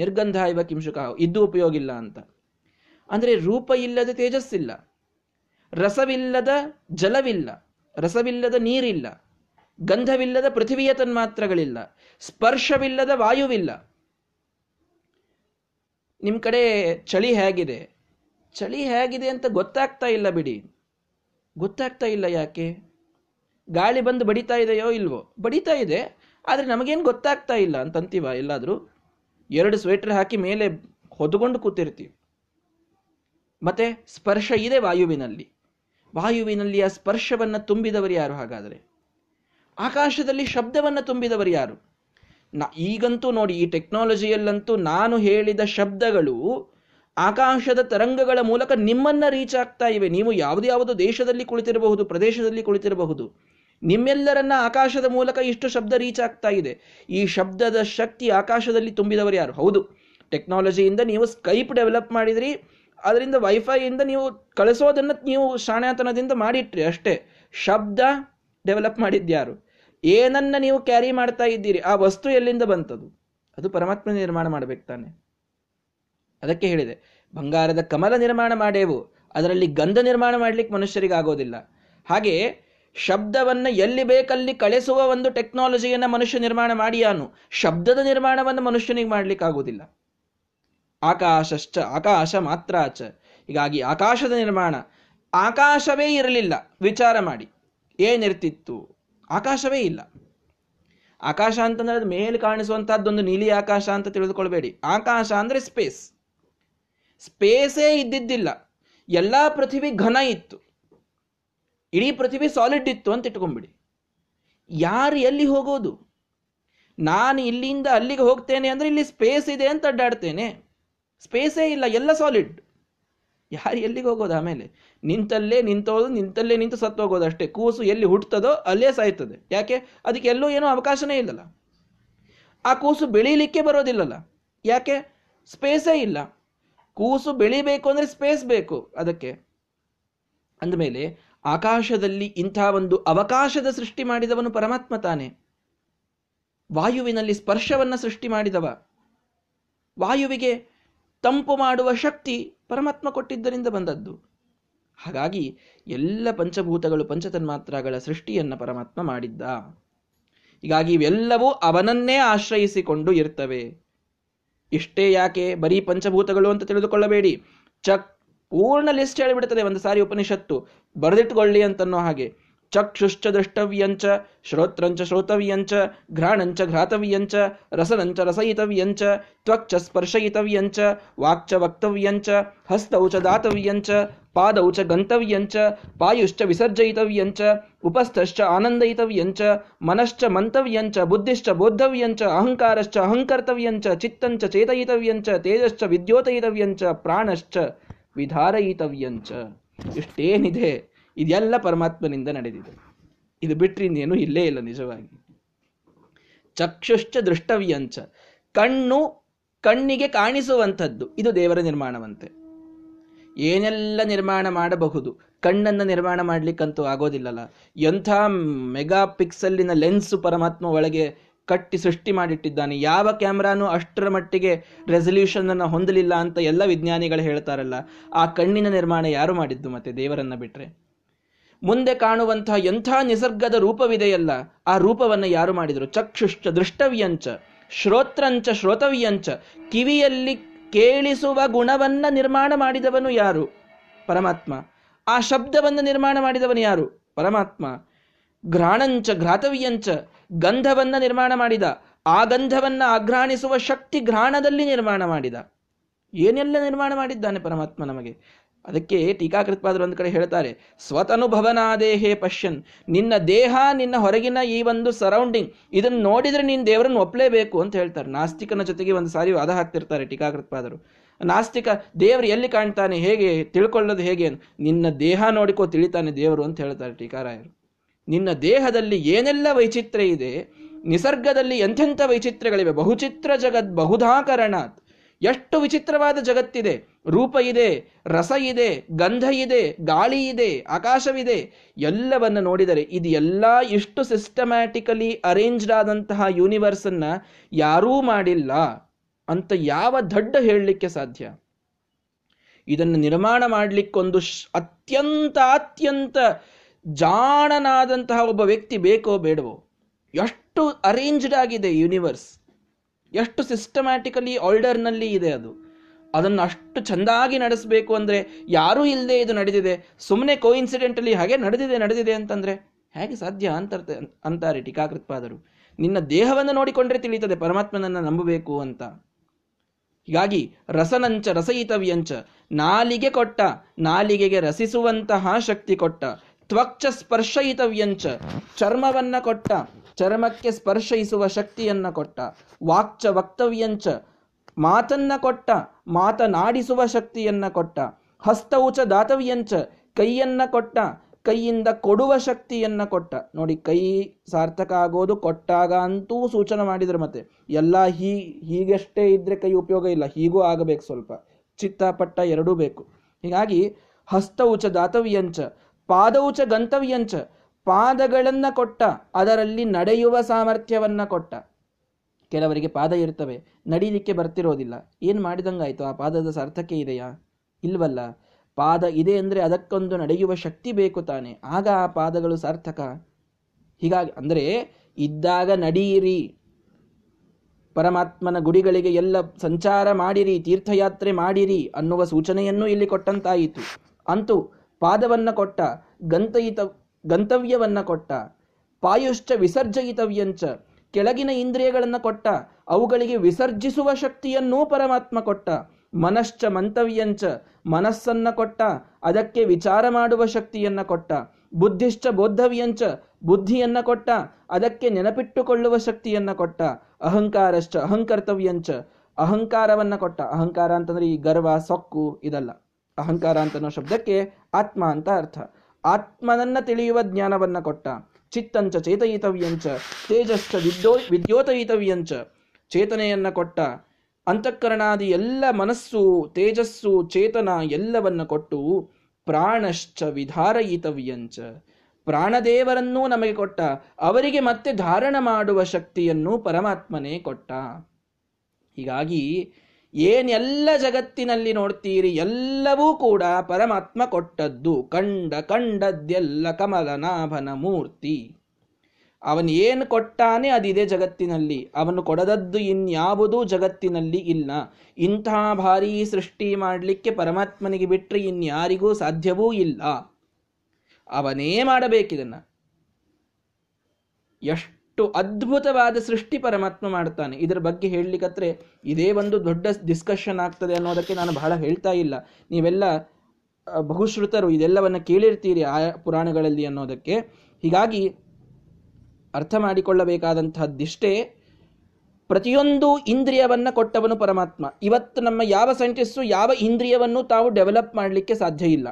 ನಿರ್ಗಂಧ ಇವ ಕಿಂಶುಕಾವು, ಇದ್ದು ಉಪಯೋಗ ಇಲ್ಲ ಅಂತ. ಅಂದರೆ ರೂಪ ಇಲ್ಲದ ತೇಜಸ್ಸಿಲ್ಲ, ರಸವಿಲ್ಲದ ಜಲವಿಲ್ಲ, ರಸವಿಲ್ಲದ ನೀರಿಲ್ಲ, ಗಂಧವಿಲ್ಲದ ಪೃಥ್ವಿಯ ತನ್ಮಾತ್ರಗಳಿಲ್ಲ, ಸ್ಪರ್ಶವಿಲ್ಲದ ವಾಯುವಿಲ್ಲ. ನಿಮ್ಮ ಕಡೆ ಚಳಿ ಹೇಗಿದೆ, ಚಳಿ ಹೇಗಿದೆ ಅಂತ ಗೊತ್ತಾಗ್ತಾ ಇಲ್ಲ ಬಿಡಿ. ಗೊತ್ತಾಗ್ತಾ ಇಲ್ಲ ಯಾಕೆ? ಗಾಳಿ ಬಂದು ಬಡಿತಾ ಇದೆಯೋ ಇಲ್ವೋ? ಬಡಿತಾ ಇದೆ, ಆದರೆ ನಮಗೇನು ಗೊತ್ತಾಗ್ತಾ ಇಲ್ಲ ಅಂತಂತೀವ ಎಲ್ಲಾದರೂ? ಎರಡು ಸ್ವೆಟರ್ ಹಾಕಿ ಮೇಲೆ ಹೊದ್ಕೊಂಡು ಕೂತಿರ್ತೀವಿ. ಮತ್ತೆ ಸ್ಪರ್ಶ ಇದೆ ವಾಯುವಿನಲ್ಲಿ, ವಾಯುವಿನಲ್ಲಿ ಆ ಸ್ಪರ್ಶವನ್ನು ತುಂಬಿದವರು ಯಾರು? ಹಾಗಾದರೆ ಆಕಾಶದಲ್ಲಿ ಶಬ್ದವನ್ನು ತುಂಬಿದವರು ಯಾರು? ಈಗಂತೂ ನೋಡಿ, ಈ ಟೆಕ್ನಾಲಜಿಯಲ್ಲಂತೂ ನಾನು ಹೇಳಿದ ಶಬ್ದಗಳು ಆಕಾಶದ ತರಂಗಗಳ ಮೂಲಕ ನಿಮ್ಮನ್ನ ರೀಚ್ ಆಗ್ತಾ ಇವೆ. ನೀವು ಯಾವುದ್ಯಾವುದೋ ದೇಶದಲ್ಲಿ ಕುಳಿತಿರಬಹುದು, ಪ್ರದೇಶದಲ್ಲಿ ಕುಳಿತಿರಬಹುದು, ನಿಮ್ಮೆಲ್ಲರನ್ನ ಆಕಾಶದ ಮೂಲಕ ಇಷ್ಟು ಶಬ್ದ ರೀಚ್ ಆಗ್ತಾ ಇದೆ. ಈ ಶಬ್ದದ ಶಕ್ತಿ ಆಕಾಶದಲ್ಲಿ ತುಂಬಿದವರು ಯಾರು? ಹೌದು, ಟೆಕ್ನಾಲಜಿಯಿಂದ ನೀವು ಸ್ಕೈಪ್ ಡೆವಲಪ್ ಮಾಡಿದ್ರಿ, ಅದರಿಂದ ವೈಫೈಯಿಂದ ನೀವು ಕಳಿಸೋದನ್ನು ನೀವು ಶಾಣಾತನದಿಂದ ಮಾಡಿಟ್ರಿ ಅಷ್ಟೇ. ಶಬ್ದ ಡೆವಲಪ್ ಮಾಡಿದ್ಯಾರು? ಏನನ್ನ ನೀವು ಕ್ಯಾರಿ ಮಾಡ್ತಾ ಇದ್ದೀರಿ, ಆ ವಸ್ತು ಎಲ್ಲಿಂದ ಬಂತದು? ಅದು ಪರಮಾತ್ಮ ನಿರ್ಮಾಣ ಮಾಡ್ಬೇಕು ತಾನೆ. ಅದಕ್ಕೆ ಹೇಳಿದೆ, ಬಂಗಾರದ ಕಮಲ ನಿರ್ಮಾಣ ಮಾಡೇವು, ಅದರಲ್ಲಿ ಗಂಧ ನಿರ್ಮಾಣ ಮಾಡ್ಲಿಕ್ಕೆ ಮನುಷ್ಯರಿಗಾಗೋದಿಲ್ಲ. ಹಾಗೆ ಶಬ್ದವನ್ನು ಎಲ್ಲಿ ಬೇಕಲ್ಲಿ ಕಳಿಸುವ ಒಂದು ಟೆಕ್ನಾಲಜಿಯನ್ನು ಮನುಷ್ಯ ನಿರ್ಮಾಣ ಮಾಡಿಯಾನು, ಶಬ್ದದ ನಿರ್ಮಾಣವನ್ನು ಮನುಷ್ಯನಿಗೆ ಮಾಡ್ಲಿಕ್ಕಾಗೋದಿಲ್ಲ. ಆಕಾಶಶ್ಚ ಆಕಾಶ ಮಾತ್ರಾಚ, ಹೀಗಾಗಿ ಆಕಾಶದ ನಿರ್ಮಾಣ. ಆಕಾಶವೇ ಇರಲಿಲ್ಲ, ವಿಚಾರ ಮಾಡಿ ಏನಿರ್ತಿತ್ತು? ಆಕಾಶವೇ ಇಲ್ಲ. ಆಕಾಶ ಅಂತಂದ್ರೆ ಅದು ಮೇಲೆ ಕಾಣಿಸುವಂತಹದ್ದೊಂದು ನೀಲಿ ಆಕಾಶ ಅಂತ ತಿಳಿದುಕೊಳ್ಬೇಡಿ. ಆಕಾಶ ಅಂದರೆ ಸ್ಪೇಸ್. ಸ್ಪೇಸೇ ಇದ್ದಿದ್ದಿಲ್ಲ, ಎಲ್ಲ ಪೃಥ್ವಿ ಘನ ಇತ್ತು, ಇಡೀ ಪೃಥ್ವಿ ಸಾಲಿಡ್ ಇತ್ತು ಅಂತ ಇಟ್ಕೊಂಡ್ಬಿಡಿ. ಯಾರು ಎಲ್ಲಿ ಹೋಗೋದು? ನಾನು ಇಲ್ಲಿಂದ ಅಲ್ಲಿಗೆ ಹೋಗ್ತೇನೆ ಅಂದರೆ ಇಲ್ಲಿ ಸ್ಪೇಸ್ ಇದೆ ಅಂತ ಅಡ್ಡಾಡ್ತೇನೆ. ಸ್ಪೇಸೇ ಇಲ್ಲ, ಎಲ್ಲ ಸಾಲಿಡ್. ಯಾರು ಎಲ್ಲಿಗೆ ಹೋಗೋದು? ಆಮೇಲೆ ನಿಂತಲ್ಲೇ ನಿಂತೋದು, ನಿಂತಲ್ಲೇ ನಿಂತು ಸತ್ತೋಗೋದು ಅಷ್ಟೇ. ಕೂಸು ಎಲ್ಲಿ ಹುಟ್ಟುತ್ತದೋ ಅಲ್ಲೇ ಸಾಯ್ತದೆ. ಯಾಕೆ? ಅದಕ್ಕೆ ಎಲ್ಲೂ ಏನೂ ಅವಕಾಶನೇ ಇಲ್ಲಲ್ಲ. ಆ ಕೂಸು ಬೆಳೀಲಿಕ್ಕೆ ಬರೋದಿಲ್ಲಲ್ಲ. ಯಾಕೆ? ಸ್ಪೇಸೇ ಇಲ್ಲ. ಕೂಸು ಬೆಳಿಬೇಕು ಅಂದರೆ ಸ್ಪೇಸ್ ಬೇಕು ಅದಕ್ಕೆ. ಅಂದಮೇಲೆ ಆಕಾಶದಲ್ಲಿ ಇಂಥ ಒಂದು ಅವಕಾಶದ ಸೃಷ್ಟಿ ಮಾಡಿದವನು ಪರಮಾತ್ಮ ತಾನೆ. ವಾಯುವಿನಲ್ಲಿ ಸ್ಪರ್ಶವನ್ನು ಸೃಷ್ಟಿ ಮಾಡಿದವ, ವಾಯುವಿಗೆ ತಂಪು ಮಾಡುವ ಶಕ್ತಿ ಪರಮಾತ್ಮ ಕೊಟ್ಟಿದ್ದರಿಂದ ಬಂದದ್ದು. ಹಾಗಾಗಿ ಎಲ್ಲ ಪಂಚಭೂತಗಳು, ಪಂಚತನ್ಮಾತ್ರಗಳ ಸೃಷ್ಟಿಯನ್ನು ಪರಮಾತ್ಮ ಮಾಡಿದ್ದ. ಹೀಗಾಗಿ ಇವೆಲ್ಲವೂ ಅವನನ್ನೇ ಆಶ್ರಯಿಸಿಕೊಂಡು ಇರ್ತವೆ. ಇಷ್ಟೇ ಯಾಕೆ? ಬರೀ ಪಂಚಭೂತಗಳು ಅಂತ ತಿಳಿದುಕೊಳ್ಳಬೇಡಿ. ಪೂರ್ಣ ಲಿಸ್ಟ್ ಹೇಳಿಬಿಡ್ತದೆ ಒಂದು ಸಾರಿ ಉಪನಿಷತ್ತು, ಬರೆದಿಟ್ಕೊಳ್ಳಿ ಅಂತನ್ನೋ ಹಾಗೆ. ಚಕ್ಷುಶ್ಚ ದ್ರಷ್ಟವ್ಯಂಚ, ಶ್ರೋತ್ರಂಚ ಶ್ರೋತವ್ಯಂಚ, ಘ್ರಾಣಂಚ ಘ್ರಾತವ್ಯಂಚ, ರಸನಂಚ ರಸಯಿತವ್ಯಂಚ, ತ್ವಕ್ಚ ಸ್ಪರ್ಶಯಿತವ್ಯಂಚ, ವಾಕ್ಚ ವಕ್ತವ್ಯಂಚ, ಹಸ್ತೌ ಚ ದಾತವ್ಯಂಚ, ಪಾದೌ ಚ ಗಂತವ್ಯಂಚ, ಪಾಯುಶ್ಚ ವಿಸರ್ಜಯಿತವ್ಯಂಚ, ಉಪಸ್ಥಶ್ಚ ಆನಂದಯಿತವ್ಯಂಚ, ಮನಶ್ಚ ಮಂತವ್ಯಂಚ, ಬುದ್ಧಿಶ್ಚ ಬೋದ್ಧವ್ಯಂಚ, ಅಹಂಕಾರಶ್ಚ ಅಹಂಕರ್ತವ್ಯಂಚ, ಚಿತ್ತಂಚ ಚೇತಯಿತವ್ಯಂಚ, ತೇಜಶ್ಚ ವಿದ್ಯೋತಯಿತವ್ಯಂಚ, ಪ್ರಾಣಶ್ಚ ವಿಧಾರಯಿತವ್ಯಂಚ. ಇಷ್ಟೇನಿದೆ ಇದೆಲ್ಲ ಪರಮಾತ್ಮನಿಂದ ನಡೆದಿದೆ. ಇದು ಬಿಟ್ರಿ ಇನ್ನೇನು ಇಲ್ಲೇ ಇಲ್ಲ ನಿಜವಾಗಿ. ಚಕ್ಷುಶ್ಚ ದೃಷ್ಟವ್ಯಂಚ, ಕಣ್ಣು ಕಣ್ಣಿಗೆ ಕಾಣಿಸುವಂಥದ್ದು, ಇದು ದೇವರ ನಿರ್ಮಾಣವಂತೆ. ಏನೆಲ್ಲ ನಿರ್ಮಾಣ ಮಾಡಬಹುದು, ಕಣ್ಣನ್ನು ನಿರ್ಮಾಣ ಮಾಡಲಿಕ್ಕಂತೂ ಆಗೋದಿಲ್ಲಲ್ಲ. ಎಂಥ ಮೆಗಾ ಪಿಕ್ಸೆಲ್ಲಿನ ಲೆನ್ಸು ಪರಮಾತ್ಮ ಒಳಗೆ ಕಟ್ಟಿ ಸೃಷ್ಟಿ ಮಾಡಿಟ್ಟಿದ್ದಾನೆ. ಯಾವ ಕ್ಯಾಮ್ರಾನು ಅಷ್ಟರ ಮಟ್ಟಿಗೆ ರೆಸಲ್ಯೂಷನನ್ನು ಹೊಂದಲಿಲ್ಲ ಅಂತ ಎಲ್ಲ ವಿಜ್ಞಾನಿಗಳು ಹೇಳ್ತಾರಲ್ಲ. ಆ ಕಣ್ಣಿನ ನಿರ್ಮಾಣ ಯಾರು ಮಾಡಿದ್ದು ಮತ್ತೆ, ದೇವರನ್ನು ಬಿಟ್ಟರೆ? ಮುಂದೆ ಕಾಣುವಂತಹ ಎಂಥ ನಿಸರ್ಗದ ರೂಪವಿದೆಯಲ್ಲ, ಆ ರೂಪವನ್ನು ಯಾರು ಮಾಡಿದರು? ಚಕ್ಷುಶ್ಚ ದೃಷ್ಟವ್ಯಂಚ, ಶ್ರೋತ್ರಂಚ ಶ್ರೋತವ್ಯಂಚ, ಕಿವಿಯಲ್ಲಿ ಕೇಳಿಸುವ ಗುಣವನ್ನ ನಿರ್ಮಾಣ ಮಾಡಿದವನು ಯಾರು? ಪರಮಾತ್ಮ. ಆ ಶಬ್ದವನ್ನು ನಿರ್ಮಾಣ ಮಾಡಿದವನು ಯಾರು? ಪರಮಾತ್ಮ. ಘ್ರಾಣಂಚ ಘ್ರಾತವ್ಯಂಚ, ಗಂಧವನ್ನ ನಿರ್ಮಾಣ ಮಾಡಿದ, ಆ ಗಂಧವನ್ನ ಆಘ್ರಾಣಿಸುವ ಶಕ್ತಿ ಘ್ರಾಣದಲ್ಲಿ ನಿರ್ಮಾಣ ಮಾಡಿದ. ಏನೆಲ್ಲ ನಿರ್ಮಾಣ ಮಾಡಿದ್ದಾನೆ ಪರಮಾತ್ಮ ನಮಗೆ. ಅದಕ್ಕೆ ಟೀಕಾಕೃತವಾದರು ಒಂದು ಕಡೆ ಹೇಳ್ತಾರೆ, ಸ್ವತನುಭವನಾದೇಹೇ ಪಶ್ಯನ್, ನಿನ್ನ ದೇಹ, ನಿನ್ನ ಹೊರಗಿನ ಈ ಒಂದು ಸರೌಂಡಿಂಗ್, ಇದನ್ನು ನೋಡಿದರೆ ನೀನು ದೇವರನ್ನು ಒಪ್ಪಲೇಬೇಕು ಅಂತ ಹೇಳ್ತಾರೆ. ನಾಸ್ತಿಕನ ಜೊತೆಗೆ ಒಂದು ಸಾರಿ ವಾದ ಹಾಕ್ತಿರ್ತಾರೆ ಟೀಕಾಕೃತವಾದರು. ನಾಸ್ತಿಕ ದೇವರು ಎಲ್ಲಿ ಕಾಣ್ತಾನೆ, ಹೇಗೆ ತಿಳ್ಕೊಳ್ಳೋದು, ಹೇಗೆ? ನಿನ್ನ ದೇಹ ನೋಡಿಕೋ ತಿಳಿತಾನೆ ದೇವರು ಅಂತ ಹೇಳ್ತಾರೆ ಟೀಕಾರಾಯರು. ನಿನ್ನ ದೇಹದಲ್ಲಿ ಏನೆಲ್ಲ ವೈಚಿತ್ರ್ಯ ಇದೆ, ನಿಸರ್ಗದಲ್ಲಿ ಎಂಥೆಂಥ ವೈಚಿತ್ರ್ಯಗಳಿವೆ. ಬಹುಚಿತ್ರ ಜಗತ್ ಬಹುಧಾಕರಣಾತ್, ಎಷ್ಟು ವಿಚಿತ್ರವಾದ ಜಗತ್ತಿದೆ. ರೂಪ ಇದೆ, ರಸ ಇದೆ, ಗಂಧ ಇದೆ, ಗಾಳಿ ಇದೆ, ಆಕಾಶವಿದೆ. ಎಲ್ಲವನ್ನು ನೋಡಿದರೆ ಇದು ಎಲ್ಲ ಇಷ್ಟು ಸಿಸ್ಟಮ್ಯಾಟಿಕಲಿ ಅರೇಂಜ್ಡ್ ಆದಂತಹ ಯೂನಿವರ್ಸನ್ನು ಯಾರೂ ಮಾಡಿಲ್ಲ ಅಂತ ಯಾವ ದಡ್ಡ ಹೇಳಲಿಕ್ಕೆ ಸಾಧ್ಯ? ಇದನ್ನು ನಿರ್ಮಾಣ ಮಾಡಲಿಕ್ಕೊಂದು ಅತ್ಯಂತ ಅತ್ಯಂತ ಜಾಣನಾದಂತಹ ಒಬ್ಬ ವ್ಯಕ್ತಿ ಬೇಕೋ ಬೇಡವೋ? ಎಷ್ಟು ಅರೇಂಜ್ಡ್ ಆಗಿದೆ ಯೂನಿವರ್ಸ್, ಎಷ್ಟು ಸಿಸ್ಟಮ್ಯಾಟಿಕಲಿ ಆರ್ಡರ್ನಲ್ಲಿ ಇದೆ ಅದು. ಅದನ್ನು ಅಷ್ಟು ಚೆಂದಾಗಿ ನಡೆಸಬೇಕು ಅಂದರೆ ಯಾರೂ ಇಲ್ಲದೆ ಇದು ನಡೆದಿದೆ. ಸುಮ್ಮನೆ ಕೋಇನ್ಸಿಡೆಂಟಲಿ ಹಾಗೆ ನಡೆದಿದೆ ಅಂತಂದರೆ ಹೇಗೆ ಸಾಧ್ಯ ಅಂತಾರೆ ಟೀಕಾಕೃತವಾದರು. ನಿನ್ನ ದೇಹವನ್ನು ನೋಡಿಕೊಂಡ್ರೆ ತಿಳಿಯುತ್ತದೆ ಪರಮಾತ್ಮನನ್ನು ನಂಬಬೇಕು ಅಂತ. ಹೀಗಾಗಿ ರಸನಂಚ ರಸಯಿತವ್ಯಂಚ, ನಾಲಿಗೆ ಕೊಟ್ಟ, ನಾಲಿಗೆಗೆ ರಸಿಸುವಂತಹ ಶಕ್ತಿ ಕೊಟ್ಟ. ತ್ವಕ್ಚ ಸ್ಪರ್ಶಯಿತವ್ಯಂಚ, ಚರ್ಮವನ್ನು ಕೊಟ್ಟ, ಚರ್ಮಕ್ಕೆ ಸ್ಪರ್ಶಿಸುವ ಶಕ್ತಿಯನ್ನ ಕೊಟ್ಟ. ವಾಕ್ಚ ವಕ್ತವ್ಯಂಚ, ಮಾತನ್ನ ಕೊಟ್ಟ, ಮಾತನಾಡಿಸುವ ಶಕ್ತಿಯನ್ನ ಕೊಟ್ಟ. ಹಸ್ತೌಚ ದಾತವ್ಯಂಚ, ಕೈಯನ್ನ ಕೊಟ್ಟ, ಕೈಯಿಂದ ಕೊಡುವ ಶಕ್ತಿಯನ್ನ ಕೊಟ್ಟ. ನೋಡಿ, ಕೈ ಸಾರ್ಥಕ ಆಗೋದು ಕೊಟ್ಟಾಗ ಅಂತೂ ಸೂಚನೆ ಮಾಡಿದ್ರು. ಮತ್ತೆ ಎಲ್ಲ ಹೀಗಷ್ಟೇ ಇದ್ರೆ ಕೈ ಉಪಯೋಗ ಇಲ್ಲ, ಹೀಗೂ ಆಗಬೇಕು, ಸ್ವಲ್ಪ ಚಿತ್ತಪಟ್ಟ ಎರಡೂ ಬೇಕು. ಹೀಗಾಗಿ ಹಸ್ತೌಚ ದಾತವ್ಯಂಚ, ಪಾದೌಚ ಗಂತವ್ಯಂಚ, ಪಾದಗಳನ್ನ ಕೊಟ್ಟ, ಅದರಲ್ಲಿ ನಡೆಯುವ ಸಾಮರ್ಥ್ಯವನ್ನ ಕೊಟ್ಟ. ಕೆಲವರಿಗೆ ಪಾದ ಇರ್ತವೆ, ನಡೀಲಿಕ್ಕೆ ಬರ್ತಿರೋದಿಲ್ಲ, ಏನು ಮಾಡಿದಂಗಾಯ್ತು? ಆ ಪಾದದ ಸಾರ್ಥಕ್ಕೆ ಇದೆಯಾ? ಇಲ್ವಲ್ಲ. ಪಾದ ಇದೆ ಅಂದರೆ ಅದಕ್ಕೊಂದು ನಡೆಯುವ ಶಕ್ತಿ ಬೇಕು ತಾನೆ, ಆಗ ಆ ಪಾದಗಳು ಸಾರ್ಥಕ. ಹೀಗಾಗಿ ಅಂದರೆ ಇದ್ದಾಗ ನಡೆಯಿರಿ, ಪರಮಾತ್ಮನ ಗುಡಿಗಳಿಗೆ ಎಲ್ಲ ಸಂಚಾರ ಮಾಡಿರಿ, ತೀರ್ಥಯಾತ್ರೆ ಮಾಡಿರಿ ಅನ್ನುವ ಸೂಚನೆಯನ್ನು ಇಲ್ಲಿ ಕೊಟ್ಟಂತಾಯಿತು. ಅಂತೂ ಪಾದವನ್ನು ಕೊಟ್ಟ, ಗಂತವ್ಯವನ್ನು ಕೊಟ್ಟ. ಪಾಯುಶ್ಚ ವಿಸರ್ಜಯಿತವ್ಯಂಚ, ಕೆಳಗಿನ ಇಂದ್ರಿಯಗಳನ್ನು ಕೊಟ್ಟ, ಅವುಗಳಿಗೆ ವಿಸರ್ಜಿಸುವ ಶಕ್ತಿಯನ್ನೂ ಪರಮಾತ್ಮ ಕೊಟ್ಟ. ಮನಶ್ಚ ಮಂತವ್ಯಂಚ, ಮನಸ್ಸನ್ನು ಕೊಟ್ಟ, ಅದಕ್ಕೆ ವಿಚಾರ ಮಾಡುವ ಶಕ್ತಿಯನ್ನು ಕೊಟ್ಟ. ಬುದ್ಧಿಶ್ಚ ಬೋದ್ಧವ್ಯಂಚ, ಬುದ್ಧಿಯನ್ನು ಕೊಟ್ಟ, ಅದಕ್ಕೆ ನೆನಪಿಟ್ಟುಕೊಳ್ಳುವ ಶಕ್ತಿಯನ್ನು ಕೊಟ್ಟ. ಅಹಂಕಾರಶ್ಚ ಅಹಂಕರ್ತವ್ಯಂಚ, ಅಹಂಕಾರವನ್ನು ಕೊಟ್ಟ. ಅಹಂಕಾರ ಅಂತಂದ್ರೆ ಈ ಗರ್ವ, ಸೊಕ್ಕು ಇದಲ್ಲ. ಅಹಂಕಾರ ಅಂತನೋ ಶಬ್ದಕ್ಕೆ ಆತ್ಮ ಅಂತ ಅರ್ಥ. ಆತ್ಮನನ್ನ ತಿಳಿಯುವ ಜ್ಞಾನವನ್ನ ಕೊಟ್ಟ. ಚಿತ್ತಂಚ ಚೇತಯಿತವ್ಯಂಚ, ತೇಜಶ್ಚ ವಿದ್ಯೋತಯಿತವ್ಯಂಚ, ಚೇತನೆಯನ್ನ ಕೊಟ್ಟ. ಅಂತಃಕರಣಾದಿ ಎಲ್ಲ ಮನಸ್ಸು, ತೇಜಸ್ಸು, ಚೇತನ ಎಲ್ಲವನ್ನ ಕೊಟ್ಟು. ಪ್ರಾಣಶ್ಚ ವಿಧಾರಯಿತವ್ಯಂಚ, ಪ್ರಾಣದೇವರನ್ನೂ ನಮಗೆ ಕೊಟ್ಟ, ಅವರಿಗೆ ಮತ್ತೆ ಧಾರಣ ಮಾಡುವ ಶಕ್ತಿಯನ್ನು ಪರಮಾತ್ಮನೇ ಕೊಟ್ಟ. ಹೀಗಾಗಿ ಏನೆಲ್ಲ ಜಗತ್ತಿನಲ್ಲಿ ನೋಡ್ತೀರಿ ಎಲ್ಲವೂ ಕೂಡ ಪರಮಾತ್ಮ ಕೊಟ್ಟದ್ದು. ಕಂಡದ್ದೆಲ್ಲ ಕಮಲನಾಭನ ಮೂರ್ತಿ, ಅವನು ಏನು ಕೊಟ್ಟಾನೆ ಅದಿದೆ ಜಗತ್ತಿನಲ್ಲಿ. ಅವನು ಕೊಡದದ್ದು ಇನ್ಯಾವುದೂ ಜಗತ್ತಿನಲ್ಲಿ ಇಲ್ಲ. ಇಂಥ ಭಾರೀ ಸೃಷ್ಟಿ ಮಾಡಲಿಕ್ಕೆ ಪರಮಾತ್ಮನಿಗೆ ಬಿಟ್ಟರೆ ಇನ್ಯಾರಿಗೂ ಸಾಧ್ಯವೂ ಇಲ್ಲ. ಅವನೇ ಮಾಡಬೇಕಿದನ್ನ. ಎಷ್ಟು ಅದ್ಭುತವಾದ ಸೃಷ್ಟಿ ಪರಮಾತ್ಮ ಮಾಡ್ತಾನೆ. ಇದರ ಬಗ್ಗೆ ಹೇಳಲಿಕ್ಕಂದ್ರೆ ಇದೇ ಒಂದು ದೊಡ್ಡ ಡಿಸ್ಕಷನ್ ಆಗ್ತದೆ ಅನ್ನೋದಕ್ಕೆ ನಾನು ಬಹಳ ಹೇಳ್ತಾ ಇಲ್ಲ. ನೀವೆಲ್ಲ ಬಹುಶ್ರುತರು, ಇದೆಲ್ಲವನ್ನು ಕೇಳಿರ್ತೀರಿ ಆ ಪುರಾಣಗಳಲ್ಲಿ ಅನ್ನೋದಕ್ಕೆ. ಹೀಗಾಗಿ ಅರ್ಥ ಮಾಡಿಕೊಳ್ಳಬೇಕಾದಂತಹದ್ದಿಷ್ಟೇ. ಪ್ರತಿಯೊಂದು ಇಂದ್ರಿಯವನ್ನು ಕೊಟ್ಟವನು ಪರಮಾತ್ಮ. ಇವತ್ತು ನಮ್ಮ ಯಾವ ಸೈಂಟಿಸ್ಟು ಯಾವ ಇಂದ್ರಿಯವನ್ನು ತಾವು ಡೆವಲಪ್ ಮಾಡಲಿಕ್ಕೆ ಸಾಧ್ಯ ಇಲ್ಲ.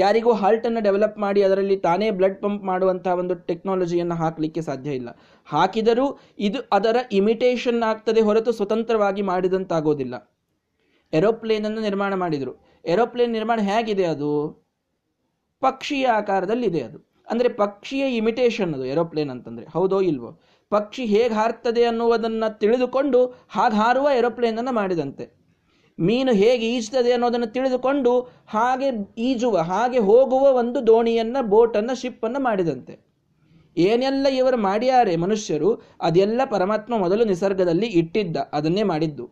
ಯಾರಿಗೂ ಹಾರ್ಟನ್ನು ಡೆವಲಪ್ ಮಾಡಿ ಅದರಲ್ಲಿ ತಾನೇ ಬ್ಲಡ್ ಪಂಪ್ ಮಾಡುವಂತಹ ಒಂದು ಟೆಕ್ನಾಲಜಿಯನ್ನು ಹಾಕಲಿಕ್ಕೆ ಸಾಧ್ಯ ಇಲ್ಲ. ಹಾಕಿದರೂ ಇದು ಅದರ ಇಮಿಟೇಷನ್ ಆಗ್ತದೆ ಹೊರತು ಸ್ವತಂತ್ರವಾಗಿ ಮಾಡಿದಂತಾಗೋದಿಲ್ಲ. ಏರೋಪ್ಲೇನನ್ನು ನಿರ್ಮಾಣ ಮಾಡಿದರು. ಏರೋಪ್ಲೇನ್ ನಿರ್ಮಾಣ ಹೇಗಿದೆ? ಅದು ಪಕ್ಷಿಯ ಆಕಾರದಲ್ಲಿದೆ. ಅದು ಅಂದರೆ ಪಕ್ಷಿಯ ಇಮಿಟೇಷನ್ ಅದು ಏರೋಪ್ಲೇನ್ ಅಂತಂದರೆ. ಹೌದೋ ಇಲ್ವೋ? ಪಕ್ಷಿ ಹೇಗೆ ಹಾರ್ತದೆ ಅನ್ನುವುದನ್ನು ತಿಳಿದುಕೊಂಡು ಹಾಗೆ ಹಾರುವ ಏರೋಪ್ಲೇನನ್ನು ಮಾಡಿದಂತೆ. ಮೀನು ಹೇಗೆ ಈಜ್ತದೆ ಅನ್ನೋದನ್ನು ತಿಳಿದುಕೊಂಡು ಹಾಗೆ ಈಜುವ, ಹಾಗೆ ಹೋಗುವ ಒಂದು ದೋಣಿಯನ್ನು, ಬೋಟನ್ನು, ಶಿಪ್ಪನ್ನು ಮಾಡಿದಂತೆ. ಏನೆಲ್ಲ ಇವರು ಮಾಡ್ಯಾರೆ ಮನುಷ್ಯರು, ಅದೆಲ್ಲ ಪರಮಾತ್ಮ ಮೊದಲು ನಿಸರ್ಗದಲ್ಲಿ ಇಟ್ಟಿದ್ದ, ಅದನ್ನೇ ಮಾಡಿದ್ದು.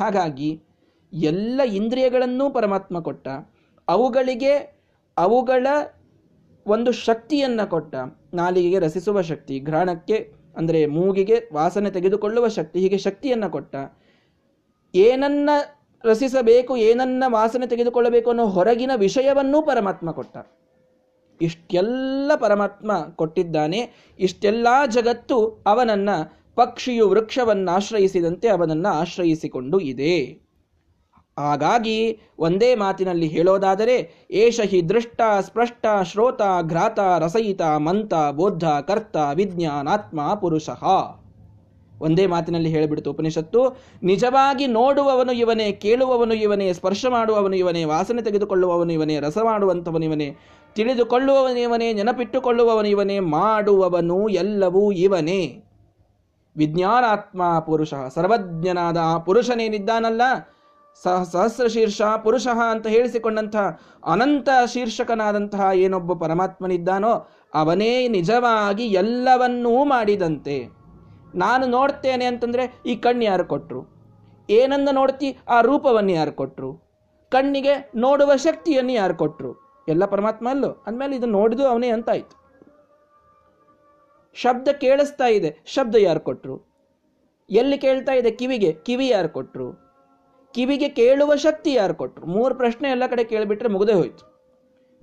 ಹಾಗಾಗಿ ಎಲ್ಲ ಇಂದ್ರಿಯಗಳನ್ನೂ ಪರಮಾತ್ಮ ಕೊಟ್ಟ, ಅವುಗಳಿಗೆ ಅವುಗಳ ಒಂದು ಶಕ್ತಿಯನ್ನು ಕೊಟ್ಟ. ನಾಲಿಗೆಗೆ ರಸಿಸುವ ಶಕ್ತಿ, ಘ್ರಾಣಕ್ಕೆ ಅಂದರೆ ಮೂಗಿಗೆ ವಾಸನೆ ತೆಗೆದುಕೊಳ್ಳುವ ಶಕ್ತಿ, ಹೀಗೆ ಶಕ್ತಿಯನ್ನು ಕೊಟ್ಟ. ಏನನ್ನ ರಸಿಸಬೇಕು, ಏನನ್ನ ವಾಸನೆ ತೆಗೆದುಕೊಳ್ಳಬೇಕು ಅನ್ನೋ ಹೊರಗಿನ ವಿಷಯವನ್ನೂ ಪರಮಾತ್ಮ ಕೊಟ್ಟ. ಇಷ್ಟೆಲ್ಲ ಪರಮಾತ್ಮ ಕೊಟ್ಟಿದ್ದಾನೆ. ಇಷ್ಟೆಲ್ಲ ಜಗತ್ತು ಅವನನ್ನು, ಪಕ್ಷಿಯು ವೃಕ್ಷವನ್ನು ಆಶ್ರಯಿಸಿದಂತೆ ಅವನನ್ನು ಆಶ್ರಯಿಸಿಕೊಂಡು ಇದೆ. ಹಾಗಾಗಿ ಒಂದೇ ಮಾತಿನಲ್ಲಿ ಹೇಳೋದಾದರೆ, ಏಷ ಹಿ ದೃಷ್ಟ ಸ್ಪಷ್ಟ ಶ್ರೋತ ಘ್ರಾತ ರಸಯಿತ ಮಂತ ಬೋದ್ಧ ಕರ್ತ ವಿಜ್ಞಾನಾತ್ಮ ಪುರುಷಃ. ಒಂದೇ ಮಾತಿನಲ್ಲಿ ಹೇಳಿಬಿಡ್ತು ಉಪನಿಷತ್ತು. ನಿಜವಾಗಿ ನೋಡುವವನು ಇವನೇ, ಕೇಳುವವನು ಇವನೇ, ಸ್ಪರ್ಶ ಮಾಡುವವನು ಇವನೇ, ವಾಸನೆ ತೆಗೆದುಕೊಳ್ಳುವವನು ಇವನೇ, ರಸ ಮಾಡುವಂಥವನು ಇವನೇ, ತಿಳಿದುಕೊಳ್ಳುವವನು ಇವನೇ, ನೆನಪಿಟ್ಟುಕೊಳ್ಳುವವನು ಇವನೇ, ಮಾಡುವವನು ಎಲ್ಲವೂ ಇವನೇ. ವಿಜ್ಞಾನಾತ್ಮ ಪುರುಷ, ಸರ್ವಜ್ಞನಾದ ಆ ಪುರುಷನೇನಿದ್ದಾನಲ್ಲ, ಸಹಸ್ರ ಶೀರ್ಷ ಪುರುಷ ಅಂತ ಹೇಳಿಸಿಕೊಂಡಂತಹ ಅನಂತ ಶೀರ್ಷಕನಾದಂತಹ ಏನೊಬ್ಬ ಪರಮಾತ್ಮನಿದ್ದಾನೋ ಅವನೇ ನಿಜವಾಗಿ ಎಲ್ಲವನ್ನೂ ಮಾಡಿದಂತೆ. ನಾನು ನೋಡ್ತೇನೆ ಅಂತಂದರೆ ಈ ಕಣ್ಣು ಯಾರು ಕೊಟ್ಟರು? ಏನನ್ನು ನೋಡ್ತಿ? ಆ ರೂಪವನ್ನು ಯಾರು ಕೊಟ್ಟರು? ಕಣ್ಣಿಗೆ ನೋಡುವ ಶಕ್ತಿಯನ್ನು ಯಾರು ಕೊಟ್ಟರು? ಎಲ್ಲ ಪರಮಾತ್ಮ ಅಲ್ಲೋ. ಅಂದಮೇಲೆ ಇದು ನೋಡಿದು ಅವನೇ ಅಂತಾಯಿತು. ಶಬ್ದ ಕೇಳಿಸ್ತಾ ಇದೆ, ಶಬ್ದ ಯಾರು ಕೊಟ್ಟರು? ಎಲ್ಲಿ ಕೇಳ್ತಾ ಇದೆ? ಕಿವಿಗೆ. ಕಿವಿ ಯಾರು ಕೊಟ್ಟರು? ಕಿವಿಗೆ ಕೇಳುವ ಶಕ್ತಿ ಯಾರು ಕೊಟ್ಟರು? ಮೂರು ಪ್ರಶ್ನೆ ಎಲ್ಲ ಕಡೆ ಕೇಳಿಬಿಟ್ರೆ ಮುಗದೆ ಹೋಯಿತು.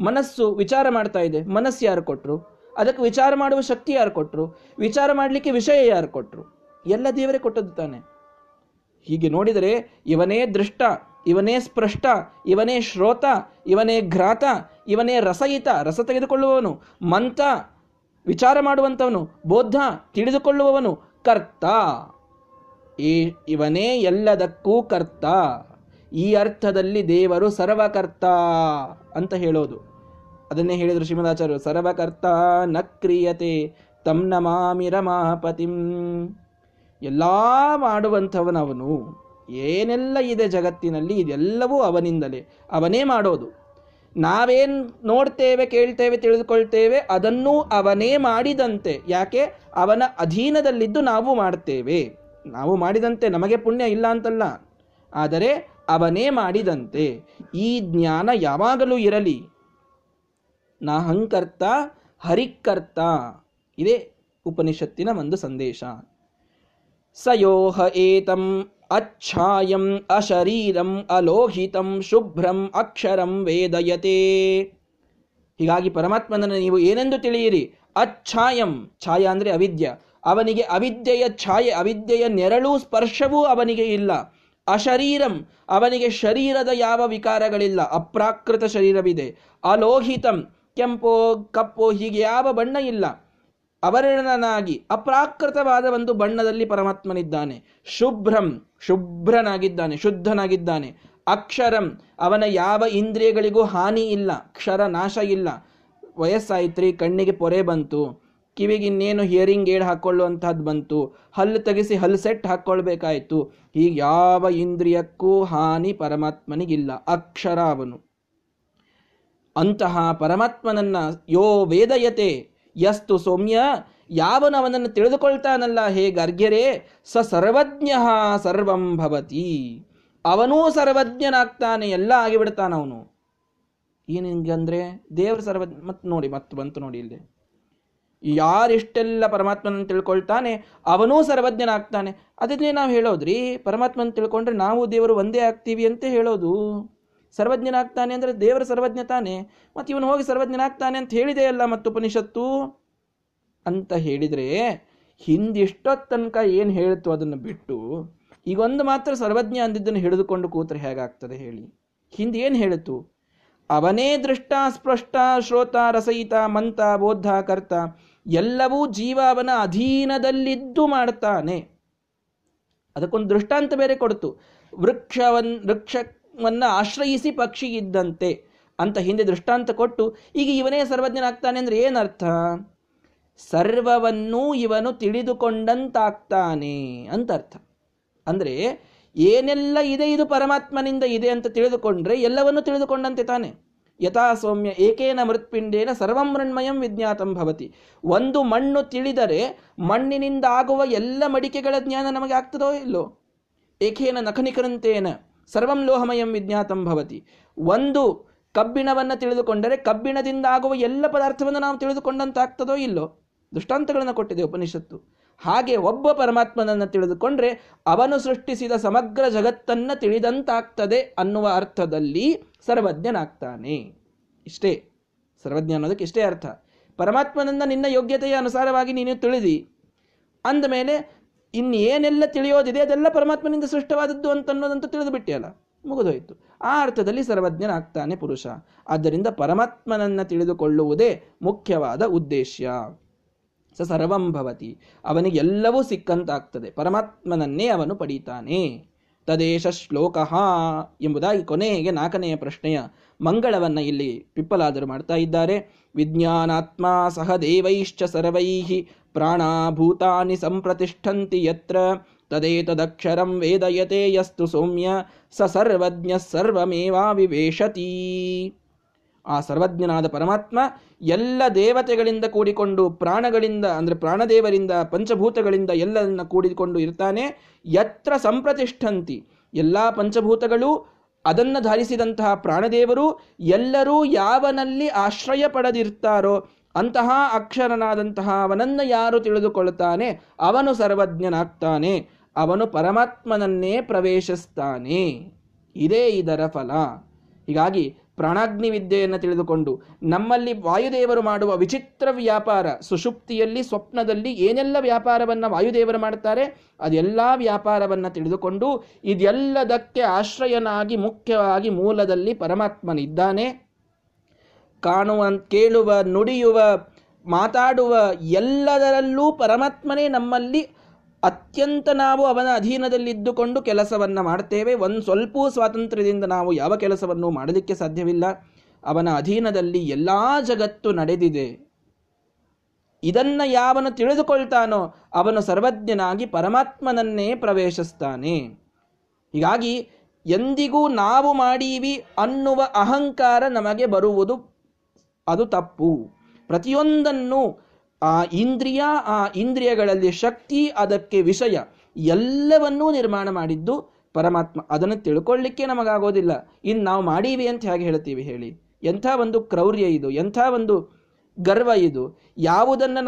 ಮನಸ್ಸು ವಿಚಾರ ಮಾಡ್ತಾ ಇದೆ, ಮನಸ್ಸು ಯಾರು ಕೊಟ್ಟರು? ಅದಕ್ಕೆ ವಿಚಾರ ಮಾಡುವ ಶಕ್ತಿ ಯಾರು ಕೊಟ್ಟರು? ವಿಚಾರ ಮಾಡಲಿಕ್ಕೆ ವಿಷಯ ಯಾರು ಕೊಟ್ಟರು? ಎಲ್ಲ ದೇವರೇ ಕೊಟ್ಟದ್ದು ತಾನೆ. ಹೀಗೆ ನೋಡಿದರೆ ಇವನೇ ದೃಷ್ಟ, ಇವನೇ ಸ್ಪೃಷ್ಟ, ಇವನೇ ಶ್ರೋತ, ಇವನೇ ಘ್ರಾತ, ಇವನೇ ರಸಯಿತ, ರಸ ತೆಗೆದುಕೊಳ್ಳುವವನು, ಮಂತ ವಿಚಾರ ಮಾಡುವಂಥವನು, ಬೋದ್ಧ ತಿಳಿದುಕೊಳ್ಳುವವನು, ಕರ್ತ ಇವನೇ ಎಲ್ಲದಕ್ಕೂ ಕರ್ತ. ಈ ಅರ್ಥದಲ್ಲಿ ದೇವರು ಸರ್ವಕರ್ತ ಅಂತ ಹೇಳೋದು. ಅದನ್ನೇ ಹೇಳಿದರು ಶ್ರೀಮದಾಚಾರ್ಯರು, ಸರ್ವಕರ್ತ ನ ಕ್ರಿಯತೆ ತಂ ನಮಾಮಿ ರಮಾಪತಿಂ. ಎಲ್ಲ ಮಾಡುವಂಥವನವನು. ಏನೆಲ್ಲ ಇದೆ ಜಗತ್ತಿನಲ್ಲಿ ಇದೆಲ್ಲವೂ ಅವನಿಂದಲೇ, ಅವನೇ ಮಾಡೋದು. ನಾವೇನು ನೋಡ್ತೇವೆ, ಕೇಳ್ತೇವೆ, ತಿಳಿದುಕೊಳ್ತೇವೆ, ಅದನ್ನೂ ಅವನೇ ಮಾಡಿದಂತೆ. ಯಾಕೆ? ಅವನ ಅಧೀನದಲ್ಲಿದ್ದು ನಾವು ಮಾಡ್ತೇವೆ. ನಾವು ಮಾಡಿದಂತೆ ನಮಗೆ ಪುಣ್ಯ ಇಲ್ಲ ಅಂತಲ್ಲ, ಆದರೆ ಅವನೇ ಮಾಡಿದಂತೆ. ಈ ಜ್ಞಾನ ಯಾವಾಗಲೂ ಇರಲಿ. ನಾ ಹಂಕರ್ತ ಹರಿಕರ್ತ, ಇದೇ ಉಪನಿಷತ್ತಿನ ಒಂದು ಸಂದೇಶ. ಸಯೋಹ ಏತಂ ಅಚ್ಛಾಯಂ ಅಶರೀರಂ ಅಲೋಹಿತಂ ಶುಭ್ರಂ ಅಕ್ಷರಂ ವೇದಯತೆ. ಹೀಗಾಗಿ ಪರಮಾತ್ಮನನ್ನು ನೀವು ಏನೆಂದು ತಿಳಿಯಿರಿ. ಅಚ್ಛಾಯಂ, ಛಾಯಾ ಅಂದರೆ ಅವಿದ್ಯ, ಅವನಿಗೆ ಅವಿದ್ಯೆಯ ಛಾಯೆ, ಅವಿದ್ಯೆಯ ನೆರಳು ಸ್ಪರ್ಶವೂ ಅವನಿಗೆ ಇಲ್ಲ. ಅಶರೀರಂ, ಅವನಿಗೆ ಶರೀರದ ಯಾವ ವಿಕಾರಗಳಿಲ್ಲ, ಅಪ್ರಾಕೃತ ಶರೀರವಿದೆ. ಅಲೋಹಿತಂ, ಕೆಂಪು ಕಪ್ಪು ಹೀಗೆ ಯಾವ ಬಣ್ಣ ಇಲ್ಲ, ಅವರ್ಣನಾಗಿ ಅಪ್ರಾಕೃತವಾದ ಒಂದು ಬಣ್ಣದಲ್ಲಿ ಪರಮಾತ್ಮನಿದ್ದಾನೆ. ಶುಭ್ರಂ, ಶುಭ್ರನಾಗಿದ್ದಾನೆ, ಶುದ್ಧನಾಗಿದ್ದಾನೆ. ಅಕ್ಷರಂ, ಅವನ ಯಾವ ಇಂದ್ರಿಯಗಳಿಗೂ ಹಾನಿ ಇಲ್ಲ, ಕ್ಷರ ನಾಶ ಇಲ್ಲ. ವಯಸ್ಸಾಯಿತ್ರಿ, ಕಣ್ಣಿಗೆ ಪೊರೆ ಬಂತು, ಕಿವಿಗಿನ್ನೇನು ಹಿಯರಿಂಗ್ ಏಡ್ ಹಾಕ್ಕೊಳ್ಳುವಂಥದ್ದು ಬಂತು, ಹಲ್ಲು ತೆಗೆಸಿ ಹಲ್ಲು ಸೆಟ್ ಹಾಕ್ಕೊಳ್ಬೇಕಾಯಿತು, ಹೀಗೆ ಯಾವ ಇಂದ್ರಿಯಕ್ಕೂ ಹಾನಿ ಪರಮಾತ್ಮನಿಗಿಲ್ಲ, ಅಕ್ಷರ ಅವನು. ಅಂತಹ ಪರಮಾತ್ಮನನ್ನು ಯೋ ವೇದಯತೆ ಯಸ್ತು ಸೌಮ್ಯ, ಯಾವನು ಅವನನ್ನು ತಿಳಿದುಕೊಳ್ತಾನಲ್ಲ ಹೇ ಗರ್ಗೆರೆ, ಸ ಸರ್ವಜ್ಞಃ ಸರ್ವಂ ಭವತಿ, ಅವನೂ ಸರ್ವಜ್ಞನಾಗ್ತಾನೆ, ಎಲ್ಲ ಆಗಿಬಿಡ್ತಾನವನು. ಏನು ಹಿಂಗೆ ಅಂದರೆ ದೇವರು ಸರ್ವಜ್ಞ. ಮತ್ತು ನೋಡಿ, ಬಂತು ನೋಡಿ ಇಲ್ಲಿ, ಯಾರಿಷ್ಟೆಲ್ಲ ಪರಮಾತ್ಮನನ್ನು ತಿಳ್ಕೊಳ್ತಾನೆ ಅವನೂ ಸರ್ವಜ್ಞನಾಗ್ತಾನೆ. ಅದನ್ನೇ ನಾವು ಹೇಳೋದ್ರಿ, ಪರಮಾತ್ಮನ ತಿಳ್ಕೊಂಡ್ರೆ ನಾವು ದೇವರು ಒಂದೇ ಆಗ್ತೀವಿ ಅಂತ ಹೇಳೋದು. ಸರ್ವಜ್ಞನಾಗ್ತಾನೆ ಅಂದರೆ ದೇವರ ಸರ್ವಜ್ಞ ತಾನೆ, ಮತ್ತು ಇವನು ಹೋಗಿ ಸರ್ವಜ್ಞನಾಗ್ತಾನೆ ಅಂತ ಹೇಳಿದೆ ಅಲ್ಲ ಮತ್ತು ಉಪನಿಷತ್ತು ಅಂತ ಹೇಳಿದರೆ, ಹಿಂದಿಷ್ಟೊತ್ತು ತನಕ ಏನು ಹೇಳ್ತು ಅದನ್ನು ಬಿಟ್ಟು ಈಗೊಂದು ಮಾತ್ರ ಸರ್ವಜ್ಞ ಅಂದಿದ್ದನ್ನು ಹಿಡಿದುಕೊಂಡು ಕೂತ್ರೆ ಹೇಗಾಗ್ತದೆ ಹೇಳಿ? ಹಿಂದೆ ಏನು ಹೇಳಿತು? ಅವನೇ ದೃಷ್ಟ ಸ್ಪೃಷ್ಟ ಶ್ರೋತ ರಸಯಿತ ಮಂತ ಬೋದ್ಧ ಕರ್ತ. ಎಲ್ಲವೂ ಜೀವ ಅವನ ಅಧೀನದಲ್ಲಿದ್ದು ಮಾಡ್ತಾನೆ. ಅದಕ್ಕೊಂದು ದೃಷ್ಟಾಂತ ಬೇರೆ ಕೊಡ್ತು. ವೃಕ್ಷವನ್ನು ಆಶ್ರಯಿಸಿ ಪಕ್ಷಿ ಇದ್ದಂತೆ ಅಂತ ಹಿಂದೆ ದೃಷ್ಟಾಂತ ಕೊಟ್ಟು ಈಗ ಇವನೇ ಸರ್ವಜ್ಞನಾಗ್ತಾನೆ ಅಂದರೆ ಏನರ್ಥ? ಸರ್ವವನ್ನೂ ಇವನು ತಿಳಿದುಕೊಂಡಂತಾಗ್ತಾನೆ ಅಂತ ಅರ್ಥ. ಅಂದರೆ ಏನೆಲ್ಲ ಇದೆ ಇದು ಪರಮಾತ್ಮನಿಂದ ಇದೆ ಅಂತ ತಿಳಿದುಕೊಂಡ್ರೆ ಎಲ್ಲವನ್ನೂ ತಿಳಿದುಕೊಂಡಂತೆ ತಾನೆ. ಯಥಾ ಸೌಮ್ಯ ಏಕೇನ ಮೃತ್ಪಿಂಡೇನ ಸರ್ವಂ ಮೃಣ್ಮಯಂ ವಿಜ್ಞಾತಂ ಭವತಿ. ಒಂದು ಮಣ್ಣು ತಿಳಿದರೆ ಮಣ್ಣಿನಿಂದ ಆಗುವ ಎಲ್ಲ ಮಡಿಕೆಗಳ ಜ್ಞಾನ ನಮಗೆ ಆಗ್ತದೋ ಇಲ್ಲೋ? ಏಕೇನ ನಖನಿಖರಂತೇನ ಸರ್ವಂ ಲೋಹಮಯಂ ವಿಜ್ಞಾತಂ ಭವತಿ. ಒಂದು ಕಬ್ಬಿಣವನ್ನು ತಿಳಿದುಕೊಂಡರೆ ಕಬ್ಬಿಣದಿಂದ ಆಗುವ ಎಲ್ಲ ಪದಾರ್ಥವನ್ನು ನಾವು ತಿಳಿದುಕೊಂಡಂತಾಗ್ತದೋ ಇಲ್ಲೋ? ದೃಷ್ಟಾಂತಗಳನ್ನು ಕೊಟ್ಟಿದೆ ಉಪನಿಷತ್ತು. ಹಾಗೆ ಒಬ್ಬ ಪರಮಾತ್ಮನನ್ನು ತಿಳಿದುಕೊಂಡ್ರೆ ಅವನು ಸೃಷ್ಟಿಸಿದ ಸಮಗ್ರ ಜಗತ್ತನ್ನು ತಿಳಿದಂತಾಗ್ತದೆ ಅನ್ನುವ ಅರ್ಥದಲ್ಲಿ ಸರ್ವಜ್ಞನಾಗ್ತಾನೆ. ಇಷ್ಟೇ ಸರ್ವಜ್ಞ ಅನ್ನೋದಕ್ಕೆ ಇಷ್ಟೇ ಅರ್ಥ. ಪರಮಾತ್ಮನನ್ನು ನಿನ್ನ ಯೋಗ್ಯತೆಯ ಅನುಸಾರವಾಗಿ ನೀನು ತಿಳಿದಿ ಅಂದಮೇಲೆ ಇನ್ನೇನೆಲ್ಲ ತಿಳಿಯೋದಿದೆ ಅದೆಲ್ಲ ಪರಮಾತ್ಮನಿಂದ ಸೃಷ್ಟವಾದದ್ದು ಅಂತನ್ನೋದಂತೂ ತಿಳಿದುಬಿಟ್ಟಿಯಲ್ಲ, ಮುಗಿದೋಯ್ತು. ಆ ಅರ್ಥದಲ್ಲಿ ಸರ್ವಜ್ಞನಾಗ್ತಾನೆ ಪುರುಷ. ಆದ್ದರಿಂದ ಪರಮಾತ್ಮನನ್ನು ತಿಳಿದುಕೊಳ್ಳುವುದೇ ಮುಖ್ಯವಾದ ಉದ್ದೇಶ. ಸ ಸರ್ವಂ ಭವತಿ, ಅವನಿಗೆ ಎಲ್ಲವೂ ಸಿಕ್ಕಂತಾಗ್ತದೆ, ಪರಮಾತ್ಮನನ್ನೇ ಅವನು ಪಡೀತಾನೆ. ತದೇಶ ಶ್ಲೋಕ ಎಂಬುದಾಗಿ ಕೊನೆಗೆ 4ನೇ ಪ್ರಶ್ನೆಯ ಮಂಗಳವನ್ನು ಇಲ್ಲಿ ಪಿಪ್ಪಲಾದರು ಮಾಡ್ತಾ ಇದ್ದಾರೆ. ವಿಜ್ಞಾನಾತ್ಮ ಸಹ ದೇವೈಶ್ಚ ಸರ್ವೈಹಿ ಪ್ರಾಣಭೂತಾನಿ ಸಂಪ್ರತಿಷ್ಠಂತಿ ಯತ್ರ ತದೇತದಕ್ಷರಂ ವೇದಯತೆ ಯಸ್ತು ಸೌಮ್ಯ ಸ ಸರ್ವಜ್ಞ ಸರ್ವಮೇವಾ ವಿವೇಶತಿ. ಆ ಸರ್ವಜ್ಞನಾದ ಪರಮಾತ್ಮ ಎಲ್ಲ ದೇವತೆಗಳಿಂದ ಕೂಡಿಕೊಂಡು, ಪ್ರಾಣಗಳಿಂದ ಅಂದರೆ ಪ್ರಾಣದೇವರಿಂದ, ಪಂಚಭೂತಗಳಿಂದ ಎಲ್ಲರನ್ನ ಕೂಡಿಕೊಂಡು ಇರ್ತಾನೆ. ಯತ್ರ ಸಂಪ್ರತಿಷ್ಠಂತಿ, ಎಲ್ಲ ಪಂಚಭೂತಗಳು ಅದನ್ನು ಧರಿಸಿದಂತಹ ಪ್ರಾಣದೇವರು ಎಲ್ಲರೂ ಯಾವನಲ್ಲಿ ಆಶ್ರಯ ಪಡೆದಿರ್ತಾರೋ ಅಂತಹ ಅಕ್ಷರನಾದಂತಹ ಅವನನ್ನು ಯಾರು ತಿಳಿದುಕೊಳ್ಳುತ್ತಾನೆ ಅವನು ಸರ್ವಜ್ಞನಾಗ್ತಾನೆ, ಅವನು ಪರಮಾತ್ಮನನ್ನೇ ಪ್ರವೇಶಿಸ್ತಾನೆ. ಇದೇ ಇದರ ಫಲ. ಹೀಗಾಗಿ ಪ್ರಾಣಾಗ್ನಿ ವಿದ್ಯೆಯನ್ನು ತಿಳಿದುಕೊಂಡು ನಮ್ಮಲ್ಲಿ ವಾಯುದೇವರು ಮಾಡುವ ವಿಚಿತ್ರ ವ್ಯಾಪಾರ, ಸುಷುಪ್ತಿಯಲ್ಲಿ ಸ್ವಪ್ನದಲ್ಲಿ ಏನೆಲ್ಲ ವ್ಯಾಪಾರವನ್ನು ವಾಯುದೇವರು ಮಾಡ್ತಾರೆ ಅದೆಲ್ಲ ವ್ಯಾಪಾರವನ್ನು ತಿಳಿದುಕೊಂಡು ಇದೆಲ್ಲದಕ್ಕೆ ಆಶ್ರಯನಾಗಿ ಮುಖ್ಯವಾಗಿ ಮೂಲದಲ್ಲಿ ಪರಮಾತ್ಮನಿದ್ದಾನೆ. ಕಾಣುವ, ಕೇಳುವ, ನುಡಿಯುವ, ಮಾತಾಡುವ ಎಲ್ಲದರಲ್ಲೂ ಪರಮಾತ್ಮನೇ ನಮ್ಮಲ್ಲಿ ಅತ್ಯಂತ ನಾವು ಅವನ ಅಧೀನದಲ್ಲಿದ್ದುಕೊಂಡು ಕೆಲಸವನ್ನು ಮಾಡ್ತೇವೆ. ಒಂದು ಸ್ವಲ್ಪವೂ ಸ್ವಾತಂತ್ರ್ಯದಿಂದ ನಾವು ಯಾವ ಕೆಲಸವನ್ನು ಮಾಡಲಿಕ್ಕೆ ಸಾಧ್ಯವಿಲ್ಲ. ಅವನ ಅಧೀನದಲ್ಲಿ ಎಲ್ಲ ಜಗತ್ತು ನಡೆದಿದೆ. ಇದನ್ನು ಯಾವನು ತಿಳಿದುಕೊಳ್ತಾನೋ ಅವನು ಸರ್ವಜ್ಞನಾಗಿ ಪರಮಾತ್ಮನನ್ನೇ ಪ್ರವೇಶಿಸ್ತಾನೆ. ಹೀಗಾಗಿ ಎಂದಿಗೂ ನಾವು ಮಾಡೀವಿ ಅನ್ನುವ ಅಹಂಕಾರ ನಮಗೆ ಬರುವುದು ಅದು ತಪ್ಪು. ಪ್ರತಿಯೊಂದನ್ನು ಆ ಇಂದ್ರಿಯಗಳಲ್ಲಿ ಶಕ್ತಿ, ಅದಕ್ಕೆ ವಿಷಯ, ಎಲ್ಲವನ್ನೂ ನಿರ್ಮಾಣ ಮಾಡಿದ್ದು ಪರಮಾತ್ಮ. ಅದನ್ನು ತಿಳ್ಕೊಳ್ಳಿಕ್ಕೆ ನಮಗಾಗೋದಿಲ್ಲ. ಇನ್ನು ನಾವು ಮಾಡೀವಿ ಅಂತ ಹೇಗೆ ಹೇಳ್ತೀವಿ ಹೇಳಿ? ಎಂಥ ಒಂದು ಕ್ರೌರ್ಯ ಇದು, ಎಂಥ ಒಂದು ಗರ್ವ ಇದು. ಯಾವುದನ್ನು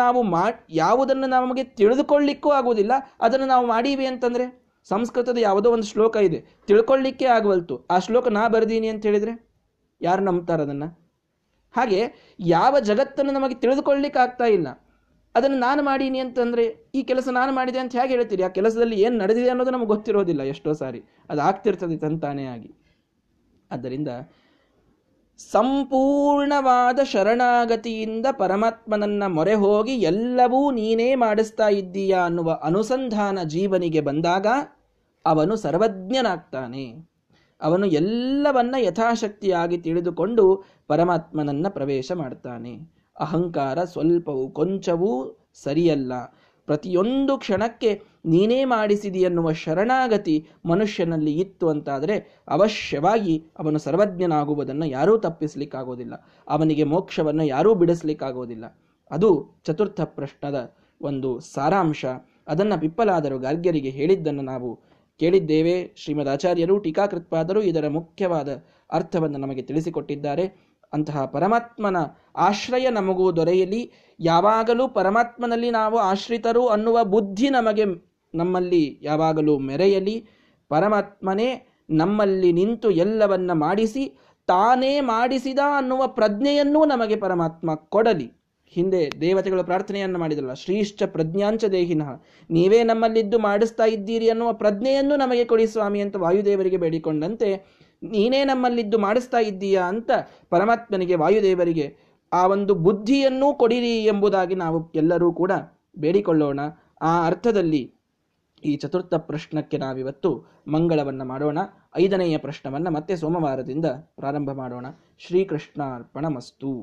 ನಮಗೆ ತಿಳಿದುಕೊಳ್ಳಿಕ್ಕೂ ಆಗೋದಿಲ್ಲ, ಅದನ್ನು ನಾವು ಮಾಡೀವಿ ಅಂತಂದರೆ. ಸಂಸ್ಕೃತದ ಯಾವುದೋ ಒಂದು ಶ್ಲೋಕ ಇದೆ, ತಿಳ್ಕೊಳ್ಳಿಕ್ಕೆ ಆಗವಲ್ತು, ಆ ಶ್ಲೋಕ ನಾ ಬರ್ದೀನಿ ಅಂತ ಹೇಳಿದರೆ ಯಾರು ನಂಬ್ತಾರೆ ಅದನ್ನು? ಹಾಗೆ ಯಾವ ಜಗತ್ತನ್ನು ನಮಗೆ ತಿಳಿದುಕೊಳ್ಳಿಕ್ಕೆ ಆಗ್ತಾ ಇಲ್ಲ, ಅದನ್ನು ನಾನು ಮಾಡೀನಿ ಅಂತಂದರೆ ಈ ಕೆಲಸ ನಾನು ಮಾಡಿದೆ ಅಂತ ಹೇಗೆ ಹೇಳ್ತೀರಿ? ಆ ಕೆಲಸದಲ್ಲಿ ಏನು ನಡೆದಿದೆ ಅನ್ನೋದು ನಮಗೆ ಗೊತ್ತಿರೋದಿಲ್ಲ. ಎಷ್ಟೋ ಸಾರಿ ಅದು ಆಗ್ತಿರ್ತದೆ ತಂತಾನೇ ಆಗಿ. ಆದ್ದರಿಂದ ಸಂಪೂರ್ಣವಾದ ಶರಣಾಗತಿಯಿಂದ ಪರಮಾತ್ಮನನ್ನ ಮೊರೆ ಹೋಗಿ ಎಲ್ಲವೂ ನೀನೇ ಮಾಡಿಸ್ತಾ ಇದ್ದೀಯಾ ಅನ್ನುವ ಅನುಸಂಧಾನ ಜೀವನಿಗೆ ಬಂದಾಗ ಅವನು ಸರ್ವಜ್ಞನಾಗ್ತಾನೆ. ಅವನು ಎಲ್ಲವನ್ನ ಯಥಾಶಕ್ತಿಯಾಗಿ ತಿಳಿದುಕೊಂಡು ಪರಮಾತ್ಮನನ್ನ ಪ್ರವೇಶ ಮಾಡ್ತಾನೆ. ಅಹಂಕಾರ ಸ್ವಲ್ಪವೂ ಕೊಂಚವೂ ಸರಿಯಲ್ಲ. ಪ್ರತಿಯೊಂದು ಕ್ಷಣಕ್ಕೆ ನೀನೇ ಮಾಡಿಸಿದೆಯನ್ನುವ ಶರಣಾಗತಿ ಮನುಷ್ಯನಲ್ಲಿ ಇತ್ತು ಅಂತಾದರೆ ಅವಶ್ಯವಾಗಿ ಅವನು ಸರ್ವಜ್ಞನಾಗುವುದನ್ನು ಯಾರೂ ತಪ್ಪಿಸಲಿಕ್ಕಾಗೋದಿಲ್ಲ. ಅವನಿಗೆ ಮೋಕ್ಷವನ್ನು ಯಾರೂ ಬಿಡಿಸಲಿಕ್ಕಾಗೋದಿಲ್ಲ. ಅದು ಚತುರ್ಥ ಪ್ರಶ್ನದ ಒಂದು ಸಾರಾಂಶ. ಅದನ್ನು ಪಿಪ್ಪಲಾದರು ಗಾರ್ಗ್ಯರಿಗೆ ಹೇಳಿದ್ದನ್ನು ನಾವು ಕೇಳಿದ್ದೇವೆ. ಶ್ರೀಮದ್ ಆಚಾರ್ಯರು ಟೀಕಾಕೃತ್ಪಾದರು ಇದರ ಮುಖ್ಯವಾದ ಅರ್ಥವನ್ನು ನಮಗೆ ತಿಳಿಸಿಕೊಟ್ಟಿದ್ದಾರೆ. ಅಂತಹ ಪರಮಾತ್ಮನ ಆಶ್ರಯ ನಮಗೂ ದೊರೆಯಲಿ. ಯಾವಾಗಲೂ ಪರಮಾತ್ಮನಲ್ಲಿ ನಾವು ಆಶ್ರಿತರು ಅನ್ನುವ ಬುದ್ಧಿ ನಮ್ಮಲ್ಲಿ ಯಾವಾಗಲೂ ಮೆರೆಯಲಿ. ಪರಮಾತ್ಮನೇ ನಮ್ಮಲ್ಲಿ ನಿಂತು ಎಲ್ಲವನ್ನ ಮಾಡಿಸಿ ತಾನೇ ಮಾಡಿಸಿದ ಅನ್ನುವ ಪ್ರಜ್ಞೆಯನ್ನೂ ನಮಗೆ ಪರಮಾತ್ಮ ಕೊಡಲಿ. ಹಿಂದೆ ದೇವತೆಗಳು ಪ್ರಾರ್ಥನೆಯನ್ನು ಮಾಡಿದ್ರಲ್ಲ, ಶ್ರೀಶ್ಚ ಪ್ರಜ್ಞಾಂಚ ದೇಹಿನಃ, ನೀವೇ ನಮ್ಮಲ್ಲಿದ್ದು ಮಾಡಿಸ್ತಾ ಇದ್ದೀರಿ ಅನ್ನುವ ಪ್ರಜ್ಞೆಯನ್ನು ನಮಗೆ ಕೊಡಿ ಸ್ವಾಮಿ ಅಂತ ವಾಯುದೇವರಿಗೆ ಬೇಡಿಕೊಂಡಂತೆ ನೀನೇ ನಮ್ಮಲ್ಲಿದ್ದು ಮಾಡಿಸ್ತಾ ಇದ್ದೀಯಾ ಅಂತ ಪರಮಾತ್ಮನಿಗೆ, ವಾಯುದೇವರಿಗೆ ಆ ಒಂದು ಬುದ್ಧಿಯನ್ನೂ ಕೊಡಿರಿ ಎಂಬುದಾಗಿ ನಾವು ಎಲ್ಲರೂ ಕೂಡ ಬೇಡಿಕೊಳ್ಳೋಣ. ಆ ಅರ್ಥದಲ್ಲಿ ಈ ಚತುರ್ಥ ಪ್ರಶ್ನಕ್ಕೆ ನಾವಿವತ್ತು ಮಂಗಳವನ್ನು ಮಾಡೋಣ. 5ನೆಯ ಪ್ರಶ್ನವನ್ನು ಮತ್ತೆ ಸೋಮವಾರದಿಂದ ಪ್ರಾರಂಭ ಮಾಡೋಣ. ಶ್ರೀಕೃಷ್ಣಾರ್ಪಣಮಸ್ತು.